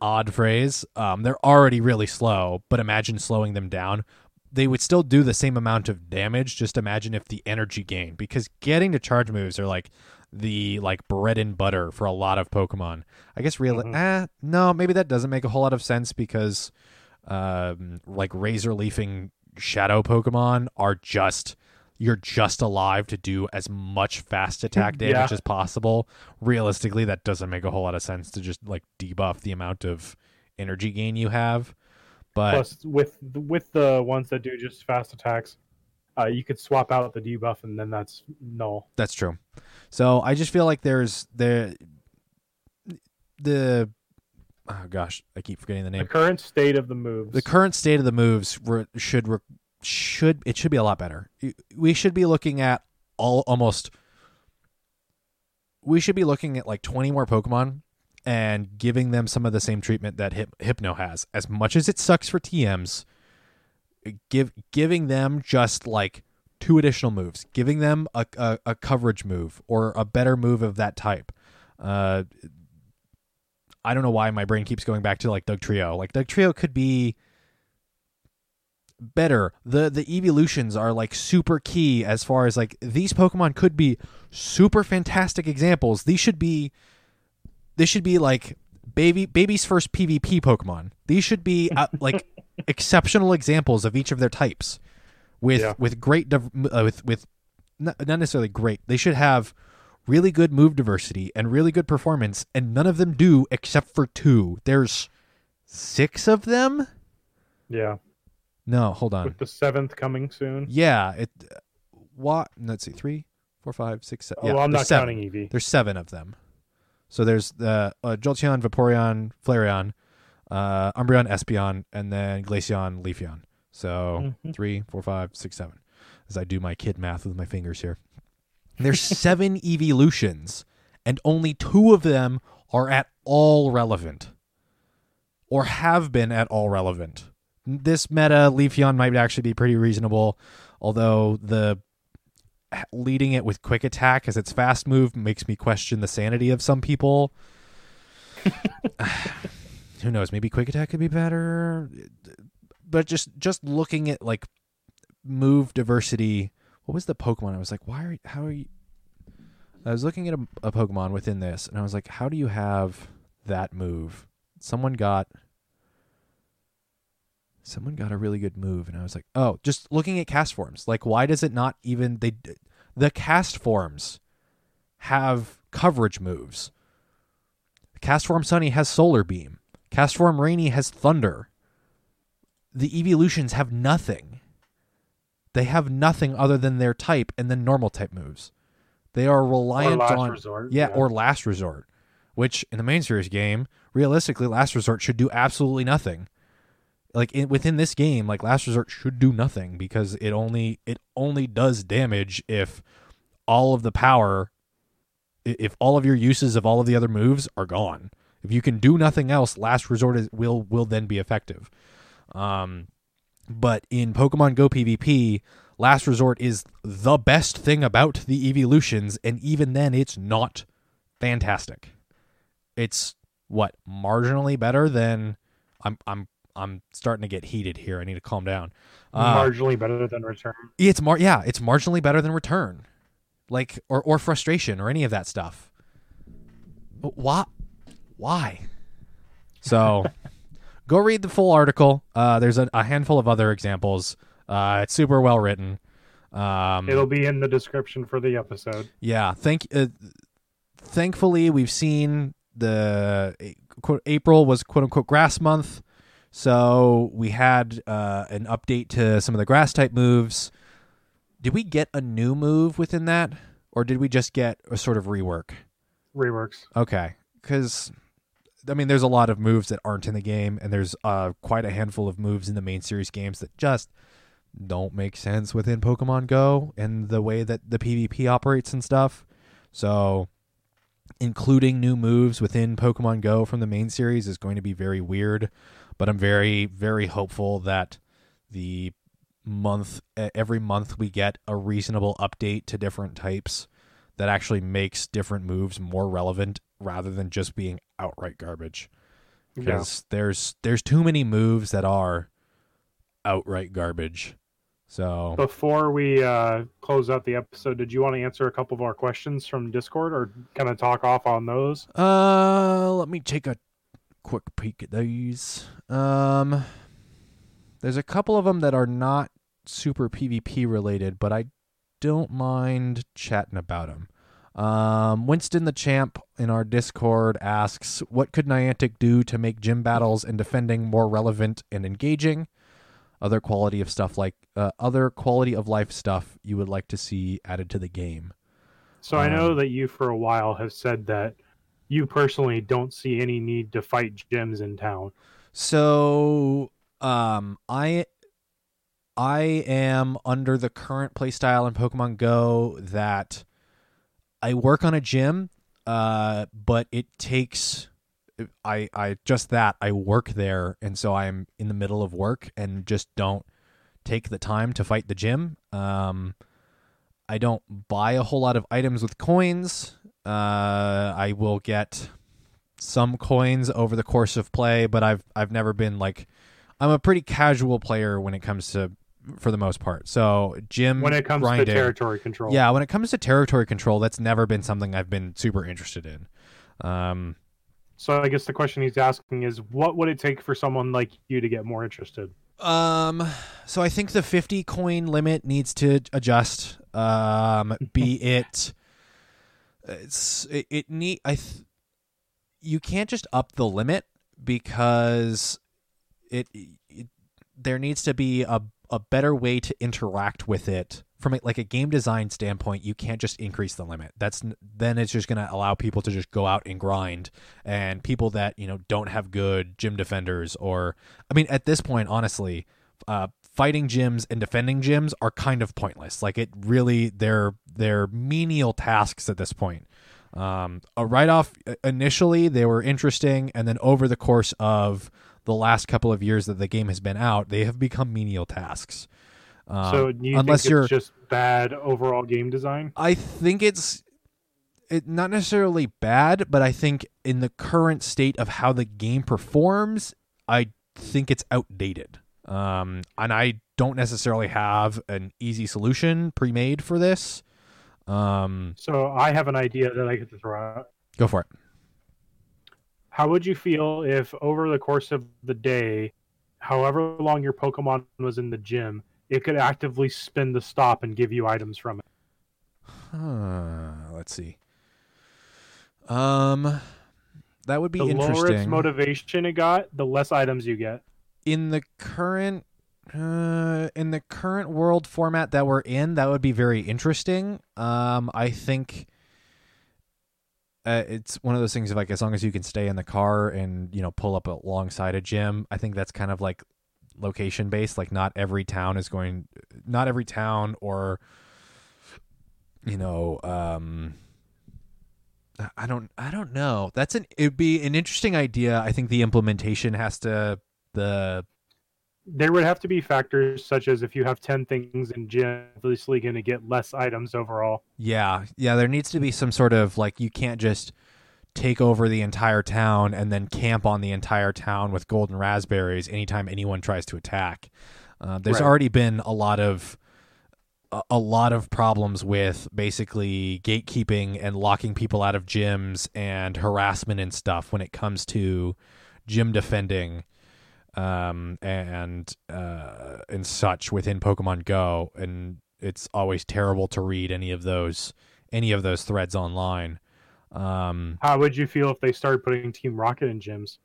odd phrase. They're already really slow, but imagine slowing them down. They would still do the same amount of damage. Just imagine if the energy gain, because getting to charge moves are like the bread and butter for a lot of Pokemon. I guess no, maybe that doesn't make a whole lot of sense because like Razor Leafing Shadow Pokemon are just you're just alive to do as much fast attack damage as possible. Realistically, that doesn't make a whole lot of sense to just like debuff the amount of energy gain you have. But plus, with the ones that do just fast attacks, you could swap out the debuff, and then that's null. That's true. So I just feel like there's the oh gosh, I keep forgetting the name. The current state of the moves. The current state of the moves should be a lot better. We should be looking at like 20 more Pokemon and giving them some of the same treatment that Hypno has. As much as it sucks for TMs, giving them just like 2 additional moves, giving them a coverage move or a better move of that type. I don't know why my brain keeps going back to like Dugtrio. Like Dugtrio could be better. The Eeveelutions are like super key as far as like these Pokemon could be super fantastic examples. These should be like baby's first PvP Pokemon. These should be like exceptional examples of each of their types with great with not necessarily great. They should have really good move diversity and really good performance, and none of them do except for 2. There's 6 of them? Yeah. No, hold on. With the 7th coming soon? Yeah. Let's see. 3, 4, 5, 6, 7. Oh, yeah, well, I'm not counting Eevee. There's 7 of them. So there's the Jolteon, Vaporeon, Flareon, Umbreon, Espeon, and then Glaceon, Leafeon. So 3, 4, 5, 6, 7. As I do my kid math with my fingers here. There's 7 Eeveelutions, and only 2 of them are at all relevant, or have been at all relevant. This meta, Leafeon might actually be pretty reasonable, although the leading it with Quick Attack as its fast move makes me question the sanity of some people. Who knows? Maybe Quick Attack could be better, but just looking at like move diversity. What was the Pokemon? I was like, I was looking at a Pokemon within this, and I was like, how do you have that move? Someone got a really good move, and I was like, oh, just looking at cast forms. Like, why does it not even... The cast forms have coverage moves. Cast form Sunny has Solar Beam. Cast form Rainy has Thunder. The Eeveelutions have nothing. They have nothing other than their type and then normal type moves. They are reliant on resort, or Last Resort, which in the main series game, realistically, Last Resort should do absolutely nothing. Like within this game, like Last Resort should do nothing because it only does damage if all of the power, if all of your uses of all of the other moves are gone. If you can do nothing else, Last Resort will then be effective. But in Pokemon Go PvP, Last Resort is the best thing about the Eeveelutions, and even then, it's not fantastic. It's marginally better than I'm starting to get heated here. I need to calm down. Marginally better than Return. It's marginally better than Return, like or Frustration or any of that stuff. But why? So. Go read the full article. There's a handful of other examples. It's super well written. It'll be in the description for the episode. Yeah. Thankfully, we've seen April was quote unquote grass month. So we had an update to some of the grass type moves. Did we get a new move within that? Or did we just get a sort of rework? Reworks. Okay. Because... I mean, there's a lot of moves that aren't in the game, and there's quite a handful of moves in the main series games that just don't make sense within Pokemon Go and the way that the PvP operates and stuff. So including new moves within Pokemon Go from the main series is going to be very weird, but I'm very, very hopeful that every month we get a reasonable update to different types that actually makes different moves more relevant rather than just being outright garbage. Because there's too many moves that are outright garbage. So before we close out the episode, did you want to answer a couple of our questions from Discord or kind of talk off on those? Let me take a quick peek at these. There's a couple of them that are not super PvP related, but I don't mind chatting about him. Winston the Champ in our Discord asks, what could Niantic do to make gym battles and defending more relevant and engaging? Other quality of stuff like other quality of life stuff you would like to see added to the game. So I know that you for a while have said that you personally don't see any need to fight gyms in town. So I am under the current playstyle in Pokemon Go that I work on a gym, but it takes I work there, and so I'm in the middle of work and just don't take the time to fight the gym. I don't buy a whole lot of items with coins. I will get some coins over the course of play, but I've never been like, I'm a pretty casual player when it comes to, for the most part. So gym when it comes grinding, to territory control. Yeah, when it comes to territory control, that's never been something I've been super interested in. So I guess the question he's asking is, what would it take for someone like you to get more interested? So I think the 50 coin limit needs to adjust. Be it, you can't just up the limit because there needs to be a better way to interact with it. From like a game design standpoint, you can't just increase the limit. Then it's just going to allow people to just go out and grind, and people that, you know, don't have good gym defenders, or I mean, at this point, honestly, fighting gyms and defending gyms are kind of pointless. Like, it really, they're menial tasks at this point. Right off initially, they were interesting, and then over the course of the last couple of years that the game has been out, they have become menial tasks. So you unless think it's just bad overall game design? I think it's not necessarily bad, but I think in the current state of how the game performs, I think it's outdated. And I don't necessarily have an easy solution pre-made for this. So I have an idea that I could throw out. Go for it. How would you feel if over the course of the day, however long your Pokemon was in the gym, it could actively spin the stop and give you items from it? Let's see. That would be interesting. The lower its motivation it got, the less items you get. In the current world format that we're in, that would be very interesting. I think it's one of those things of like, as long as you can stay in the car and, you know, pull up alongside a gym, I think that's kind of like location based. Like, not every town, or, you know, I don't know. It'd be an interesting idea. I think the implementation has to. There would have to be factors such as if you have 10 things in gym, obviously going to get less items overall. Yeah, there needs to be some sort of like, you can't just take over the entire town and then camp on the entire town with golden raspberries anytime anyone tries to attack. There's already been a lot of problems with basically gatekeeping and locking people out of gyms and harassment and stuff when it comes to gym defending. And such within Pokemon Go, and it's always terrible to read any of those threads online. How would you feel if they started putting Team Rocket in gyms?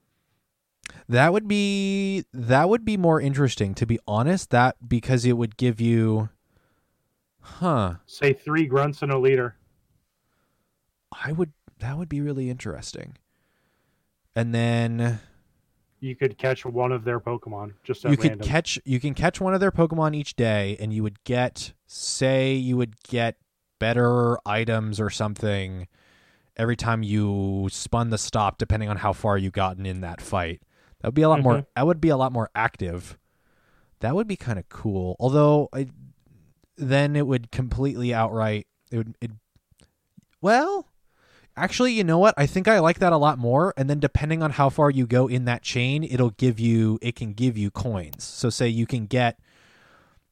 That would be more interesting, to be honest. That because it would give you, say 3 grunts and a leader. That would be really interesting, and then. You could catch one of their Pokemon just at random. You can catch one of their Pokemon each day, and you would get, say you would get better items or something every time you spun the stop, depending on how far you gotten in that fight. That would be a lot more. That would be a lot more active. That would be kind of cool. Although then it would completely outright. Actually, you know what? I think I like that a lot more. And then depending on how far you go in that chain, it can give you coins. So say you can get,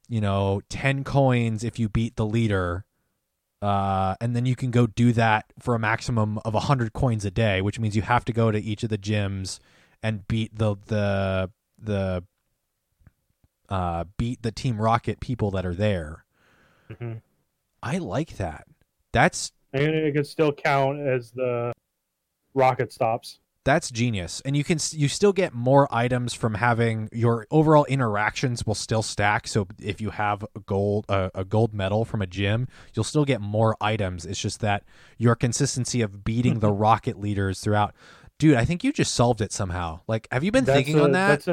you know, 10 coins if you beat the leader. And then you can go do that for a maximum of 100 coins a day, which means you have to go to each of the gyms and beat the Team Rocket people that are there. Mm-hmm. I like that. That's and it could still count as the rocket stops. That's genius. And you still get more items from having your overall interactions will still stack. So if you have a gold medal from a gym, you'll still get more items. It's just that your consistency of beating the rocket leaders throughout. Dude, I think you just solved it somehow. Like, have you been thinking on that?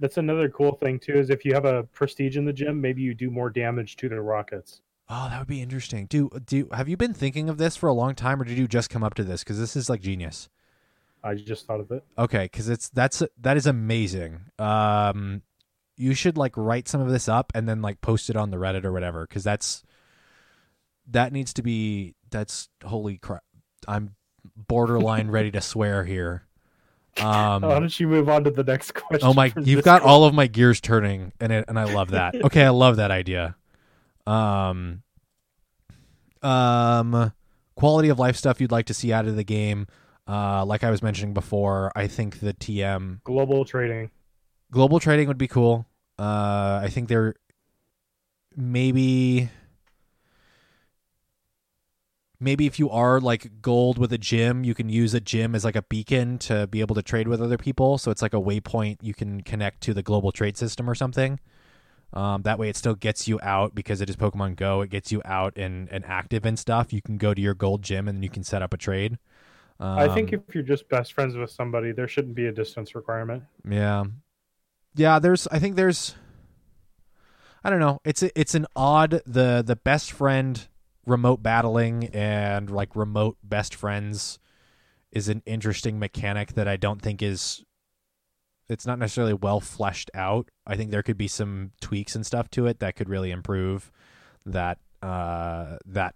That's another cool thing too, is if you have a prestige in the gym, maybe you do more damage to the rockets. Oh, that would be interesting. Do have you been thinking of this for a long time, or did you just come up to this? Because this is like genius. I just thought of it. Okay, because that is amazing. You should like write some of this up and then like post it on the Reddit or whatever. Because that's holy crap. I'm borderline ready to swear here. Why don't you move on to the next question? Oh my! You've got all of my gears turning, and I love that. Okay, I love that idea. Quality of life stuff you'd like to see out of the game. Like I was mentioning before, I think the TM global trading would be cool. I think they're maybe if you are like gold with a gym, you can use a gym as like a beacon to be able to trade with other people. So it's like a waypoint you can connect to the global trade system or something. That way it still gets you out because it is Pokemon Go. It gets you out and active and stuff. You can go to your gold gym and you can set up a trade. I think if you're just best friends with somebody, there shouldn't be a distance requirement. Yeah. I don't know. It's an odd, the best friend remote battling and like remote best friends is an interesting mechanic that I don't think is, it's not necessarily well fleshed out. I think there could be some tweaks and stuff to it that could really improve that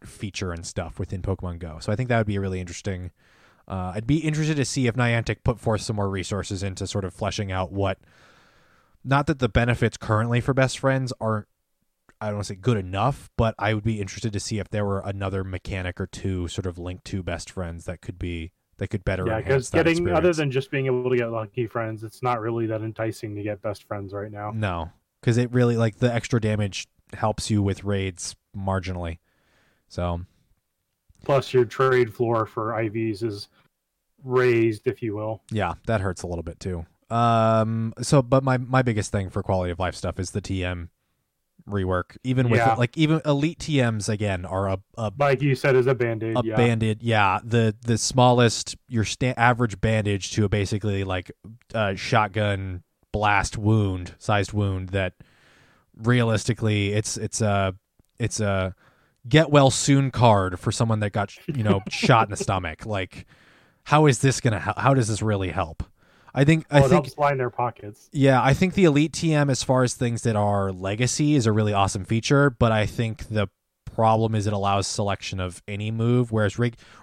feature and stuff within Pokemon Go. So I think that would be really interesting. I'd be interested to see if Niantic put forth some more resources into sort of fleshing out what, not that the benefits currently for best friends aren't, I don't want to say good enough, but I would be interested to see if there were another mechanic or two sort of linked to best friends that could better enhance that experience. Yeah, because other than just being able to get lucky friends, it's not really that enticing to get best friends right now. No, because it really, like, the extra damage helps you with raids marginally. So, plus your trade floor for IVs is raised, if you will. Yeah, that hurts a little bit too. So, but my biggest thing for quality of life stuff is the TM rework. Even with even elite TMs again are a like you said, is a band-aid. Band-aid, yeah. The smallest your average bandage to a basically like a shotgun blast wound sized wound that. Realistically, it's a get well soon card for someone that got shot in the stomach. Like, how is this gonna? How does this really help? I think it helps line their pockets. Yeah, I think the elite TM, as far as things that are legacy, is a really awesome feature. But I think the problem is it allows selection of any move, whereas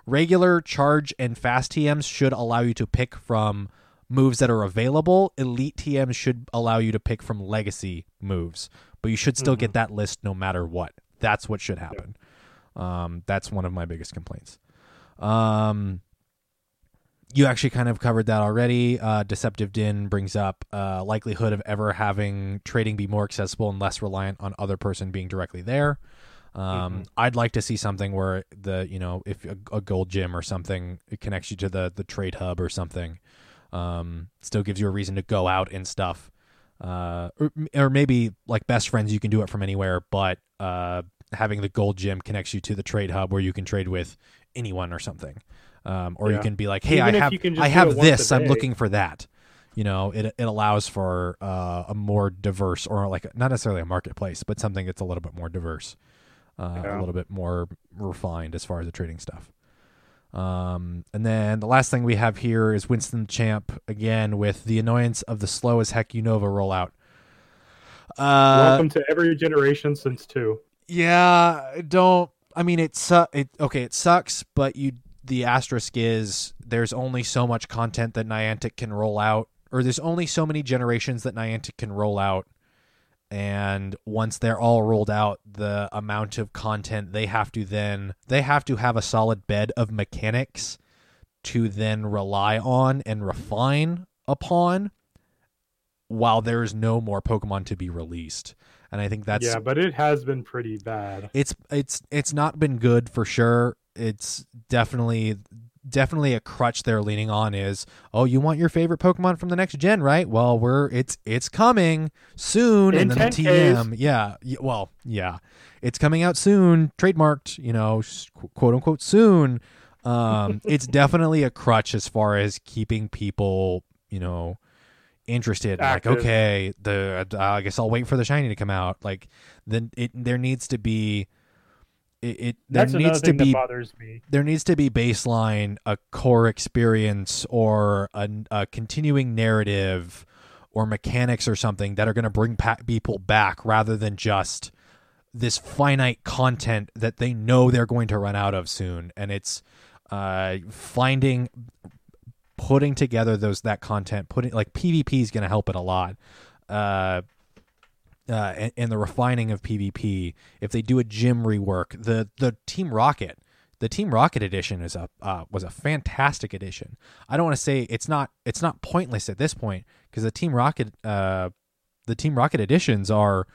regular charge and fast TMs should allow you to pick from moves that are available. Elite TMs should allow you to pick from legacy moves, but you should still get that list no matter what. That's what should happen. That's one of my biggest complaints. You actually kind of covered that already. Deceptive Din brings up likelihood of ever having trading be more accessible and less reliant on other person being directly there. I'd like to see something where if a gold gym or something, it connects you to the trade hub or something. Still gives you a reason to go out and stuff, or maybe like best friends, you can do it from anywhere, but having the gold gym connects you to the trade hub where you can trade with anyone or something, you can be like, hey, I have this, I'm looking for that. It allows for a more diverse, or like not necessarily a marketplace, but something that's a little bit more diverse, a little bit more refined as far as the trading stuff. And then the last thing we have here is Winston Champ again with the annoyance of the slow as heck Unova rollout. Welcome to every generation since 2. Yeah, it sucks, but the asterisk is there's only so much content that Niantic can roll out, or there's only so many generations that Niantic can roll out. And once they're all rolled out, the amount of content they have to have a solid bed of mechanics to then rely on and refine upon while there is no more Pokemon to be released. And I think that's... Yeah, but it has been pretty bad. It's not been good for sure. It's definitely a crutch they're leaning on is, oh, you want your favorite Pokemon from the next gen, right? Well, it's coming soon in the TM. Yeah. Well, yeah. It's coming out soon, trademarked, you know, quote unquote soon. It's definitely a crutch as far as keeping people, you know, interested. Active. Like, okay, I guess I'll wait for the shiny to come out. Like, then there needs to be there needs to be baseline, a core experience, or a continuing narrative or mechanics or something that are going to bring people back, rather than just this finite content that they know they're going to run out of soon. And it's putting together that content, putting like PvP is going to help it a lot. And the refining of PvP. If they do a gym rework, the Team Rocket edition is was a fantastic edition. I don't want to say it's not pointless at this point, because the Team Rocket editions are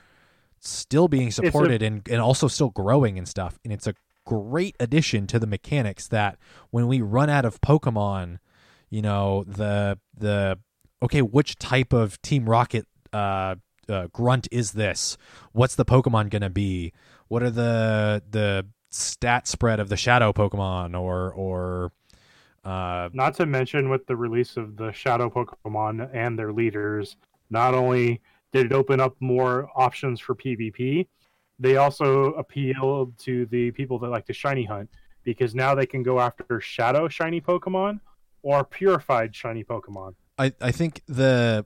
still being supported and also still growing and stuff. And it's a great addition to the mechanics that when we run out of Pokemon, you know, which type of Team Rocket grunt is this? What's the Pokemon gonna be? What are the stat spread of the Shadow Pokemon? Or not to mention, with the release of the Shadow Pokemon and their leaders, not only did it open up more options for PvP, they also appealed to the people that like to shiny hunt, because now they can go after Shadow shiny Pokemon or purified shiny Pokemon. I think the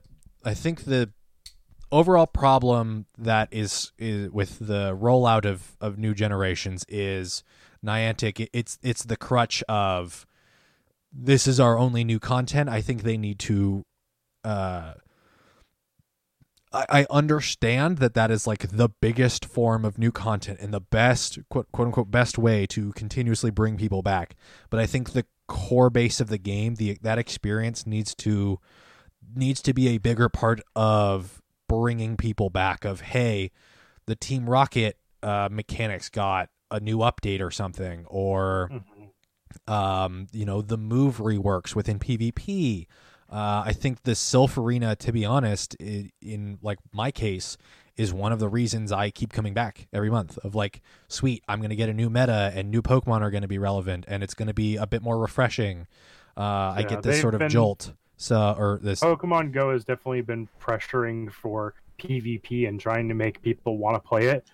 overall problem that is with the rollout of new generations is Niantic. It's the crutch of this is our only new content. I think they need to. I understand that is like the biggest form of new content and the best quote unquote best way to continuously bring people back. But I think the core base of the game, that experience needs to be a bigger part of bringing people back, of, hey, the Team Rocket mechanics got a new update or something, or you know, the move reworks within PvP. I think the Sylph Arena, to be honest, in like my case, is one of the reasons I keep coming back every month, of like, sweet, I'm going to get a new meta and new Pokemon are going to be relevant and it's going to be a bit more refreshing. I get this sort of jolt. So, or this Pokemon Go has definitely been pressuring for PvP and trying to make people want to play it,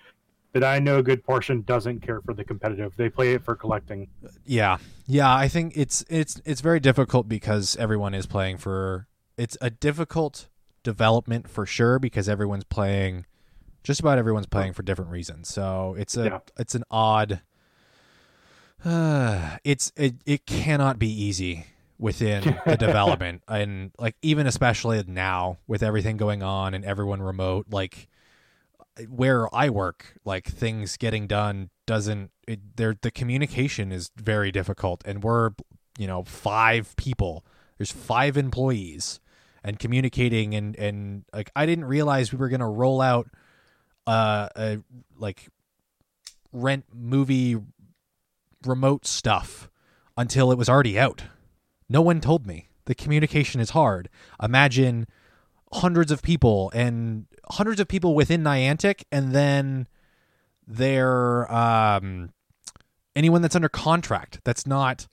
but I know a good portion doesn't care for the competitive. They play it for collecting. Yeah. I think it's very difficult, because everyone is playing for. It's a difficult development for sure, because everyone's playing. Just about everyone's playing for different reasons. So it's an odd. It cannot be easy within the development, and like, even especially now with everything going on and everyone remote, like where I work, like things getting done the communication is very difficult, and we're, you know, 5 people, there's 5 employees, and communicating and like, I didn't realize we were going to roll out like rent movie remote stuff until it was already out. No one told me. The communication is hard. Imagine hundreds of people within Niantic, and then their anyone that's under contract that's not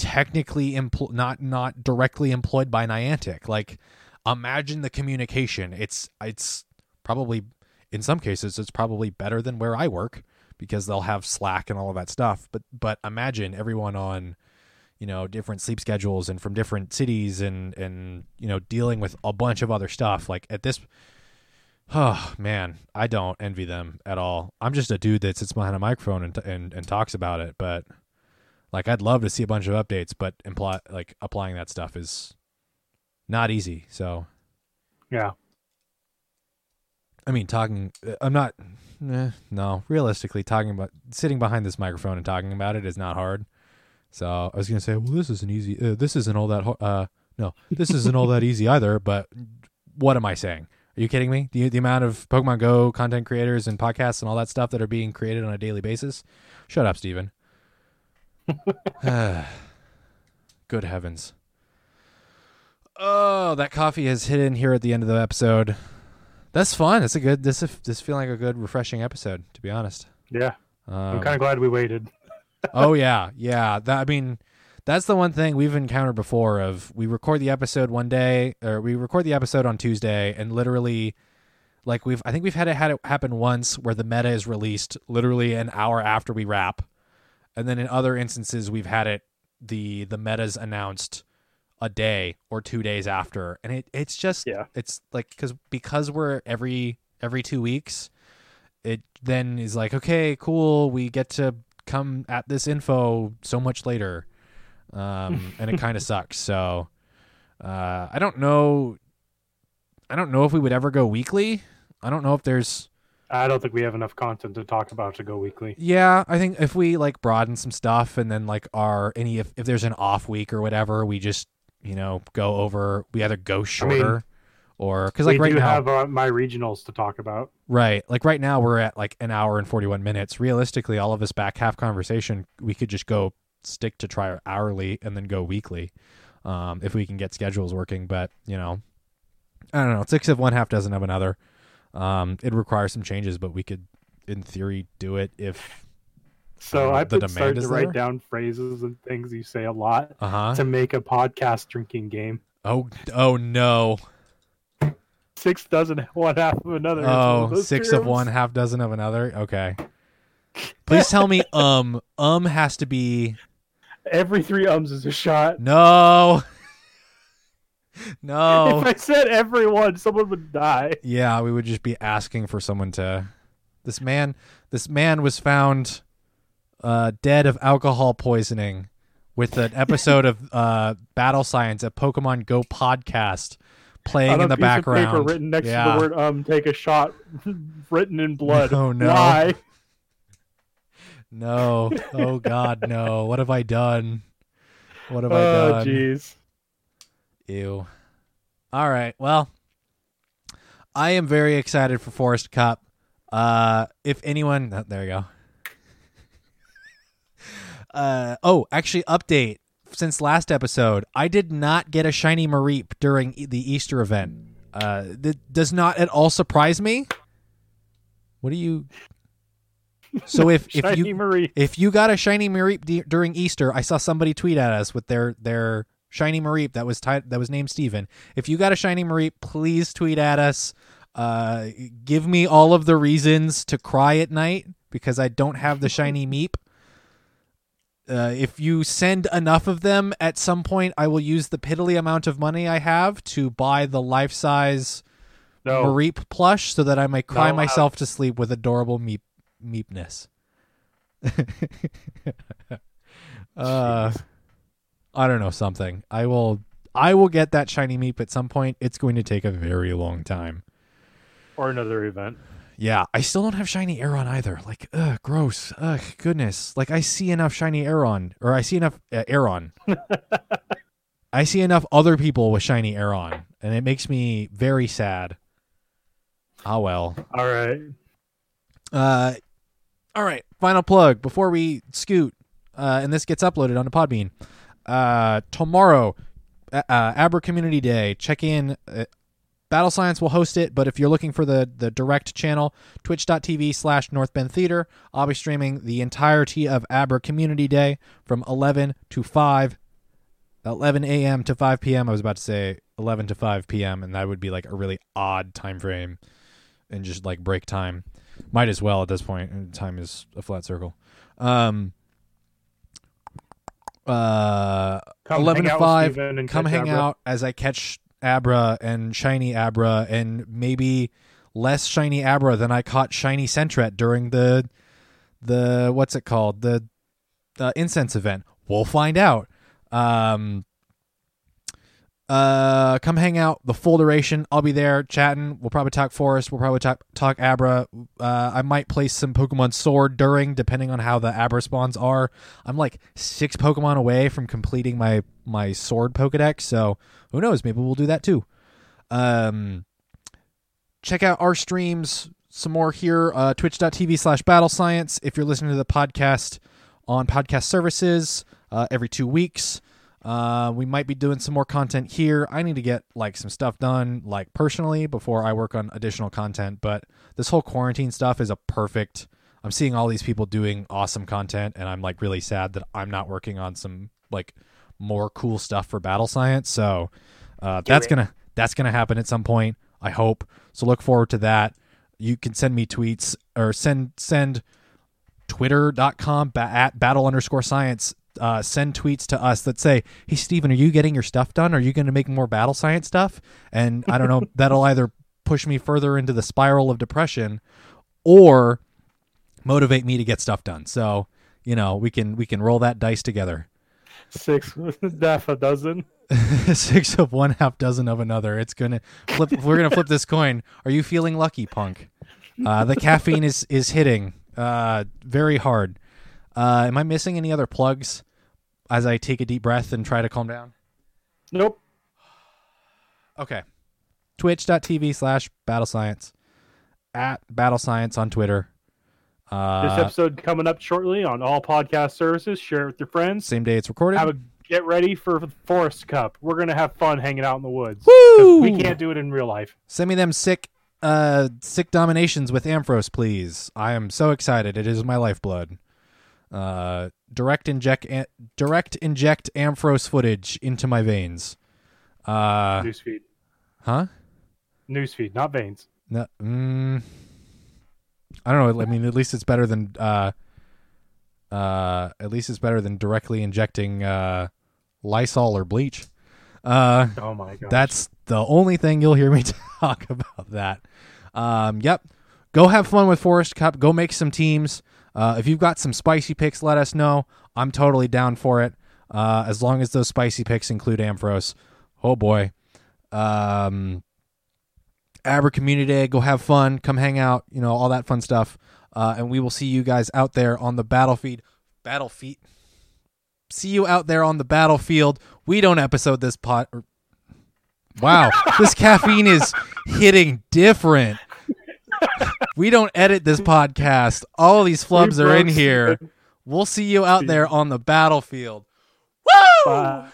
technically not directly employed by Niantic. Like, imagine the communication. It's probably, in some cases, it's probably better than where I work, because they'll have Slack and all of that stuff. But imagine everyone on, you know, different sleep schedules and from different cities and, you know, dealing with a bunch of other stuff. Like, at this, oh man, I don't envy them at all. I'm just a dude that sits behind a microphone and talks about it. But like, I'd love to see a bunch of updates, but applying that stuff is not easy. So, yeah. I mean, realistically, talking about sitting behind this microphone and talking about it is not hard. So I was going to say, well, this isn't all that easy either, but what am I saying? Are you kidding me? The amount of Pokemon Go content creators and podcasts and all that stuff that are being created on a daily basis? Shut up, Steven. Good heavens. Oh, that coffee has hit in here at the end of the episode. That's fun. It's a good, this feeling like a good, refreshing episode, to be honest. Yeah. I'm kind of glad we waited. Oh, yeah. Yeah. That, I mean, that's the one thing we've encountered before of we record the episode one day or we record the episode on Tuesday and literally like I think we've had it happen once where the meta is released literally an hour after we wrap. And then in other instances, we've had it, the meta's announced a day or 2 days after. And it's just, yeah. It's like, because we're every 2 weeks, it then is like, okay, cool. We get to come at this info so much later. And it kind of sucks. So, I don't know if we would ever go weekly. I don't know if I don't think we have enough content to talk about to go weekly. Yeah, I think if we like broaden some stuff and then like if there's an off week or whatever, we just, you know, go over, we either go shorter or cuz like right now we do have my regionals to talk about. Right. Like right now we're at like an hour and 41 minutes. Realistically, all of us back half conversation, we could just go stick to try hourly and then go weekly. If we can get schedules working, but you know, I don't know, six of one, half dozen of another. It requires some changes, but we could, in theory, do it if. So I've been starting to write down phrases and things you say a lot to make a podcast drinking game. Oh no! Six dozen, one half of another. Oh, six of one, half dozen of another. Okay. Please tell me, has to be. Every three ums is a shot. No. No. If I said everyone, someone would die. Yeah, we would just be asking for someone to. This man was found dead of alcohol poisoning with an episode of Battle Science, a Pokemon Go podcast playing in the background. On a piece of paper written next to the word take a shot, written in blood. Oh no. Why? No. Oh God, no. What have I done? What have I done? Oh jeez. You. All right. Well, I am very excited for Forest Cup. If anyone, there you go. Actually, update since last episode, I did not get a shiny Mareep during the Easter event. That does not at all surprise me. What do you? So if you got a shiny Mareep during Easter, I saw somebody tweet at us with their shiny Mareep that was named Steven. If you got a shiny Mareep, please tweet at us. Give me all of the reasons to cry at night because I don't have the shiny Meep. If you send enough of them, at some point I will use the piddly amount of money I have to buy the life-size Mareep plush so that I may cry myself to sleep with adorable meepness. I don't know, something. I will get that shiny Meep at some point. It's going to take a very long time. Or another event. Yeah, I still don't have shiny Aeron either. Like, ugh, gross. Ugh, goodness. Like, I see enough shiny Aeron. Or I see enough Aeron. I see enough other people with shiny Aeron. And it makes me very sad. Oh, well. All right. All right. Final plug before we scoot. And this gets uploaded onto Podbean. Tomorrow, Abra Community Day, check in. Battle Science will host it, but if you're looking for the direct channel, twitch.tv/North Bend Theater, I'll be streaming the entirety of Abra Community Day from 11 a.m. to 5 p.m. I was about to say 11 to 5 p.m., and that would be like a really odd time frame and just like break time. Might as well at this point. Time is a flat circle. Come 11 to 5, come hang out as I catch Abra and shiny Abra and maybe less shiny Abra than I caught shiny Sentret during the what's it called? The incense event. We'll find out. Come hang out the full duration. I'll be there chatting. We'll probably talk Forest. We'll probably talk Abra. I might play some Pokemon Sword during, depending on how the Abra spawns are. I'm like 6 Pokemon away from completing my Sword Pokedex, so who knows? Maybe we'll do that too. Check out our streams some more here, twitch.tv/battlescience. If you're listening to the podcast on podcast services every 2 weeks, we might be doing some more content here. I need to get some stuff done personally before I work on additional content, but this whole quarantine stuff is I'm seeing all these people doing awesome content, and I'm really sad that I'm not working on some more cool stuff for Battle Science. So that's gonna happen at some point, I hope. So look forward to that. You can send me tweets or send twitter.com at battle_science. Send tweets to us that say, "Hey Steven, are you getting your stuff done? Are you going to make more Battle Science stuff?" And I don't know, that'll either push me further into the spiral of depression or motivate me to get stuff done. So, we can roll that dice together. Six half a dozen. Six of one, half dozen of another. It's gonna flip. We're gonna flip this coin. Are you feeling lucky, punk? The caffeine is hitting very hard. Am I missing any other plugs as I take a deep breath and try to calm down? Nope. Okay. Twitch.tv/battlescience, at battlescience on Twitter. This episode coming up shortly on all podcast services. Share it with your friends. Same day it's recorded. Get ready for the Forest Cup. We're going to have fun hanging out in the woods. Woo! We can't do it in real life. Send me them sick dominations with Ampharos, please. I am so excited. It is my lifeblood. Direct inject Ampharos footage into my veins. Newsfeed. Huh? Newsfeed, not veins. No. I don't know. I mean, at least it's better than directly injecting Lysol or bleach. Oh my gosh. That's the only thing you'll hear me talk about that. Yep. Go have fun with Forest Cup. Go make some teams. If you've got some spicy picks, let us know. I'm totally down for it. As long as those spicy picks include Ampharos. Oh boy. Abra Community Day, go have fun, come hang out, all that fun stuff. And we will see you guys out there on the battlefield. See you out there on the battlefield. We don't episode this pot. Wow, this caffeine is hitting different. We don't edit this podcast. All these flubs are in here. We'll see you out there on the battlefield. Woo! Bye.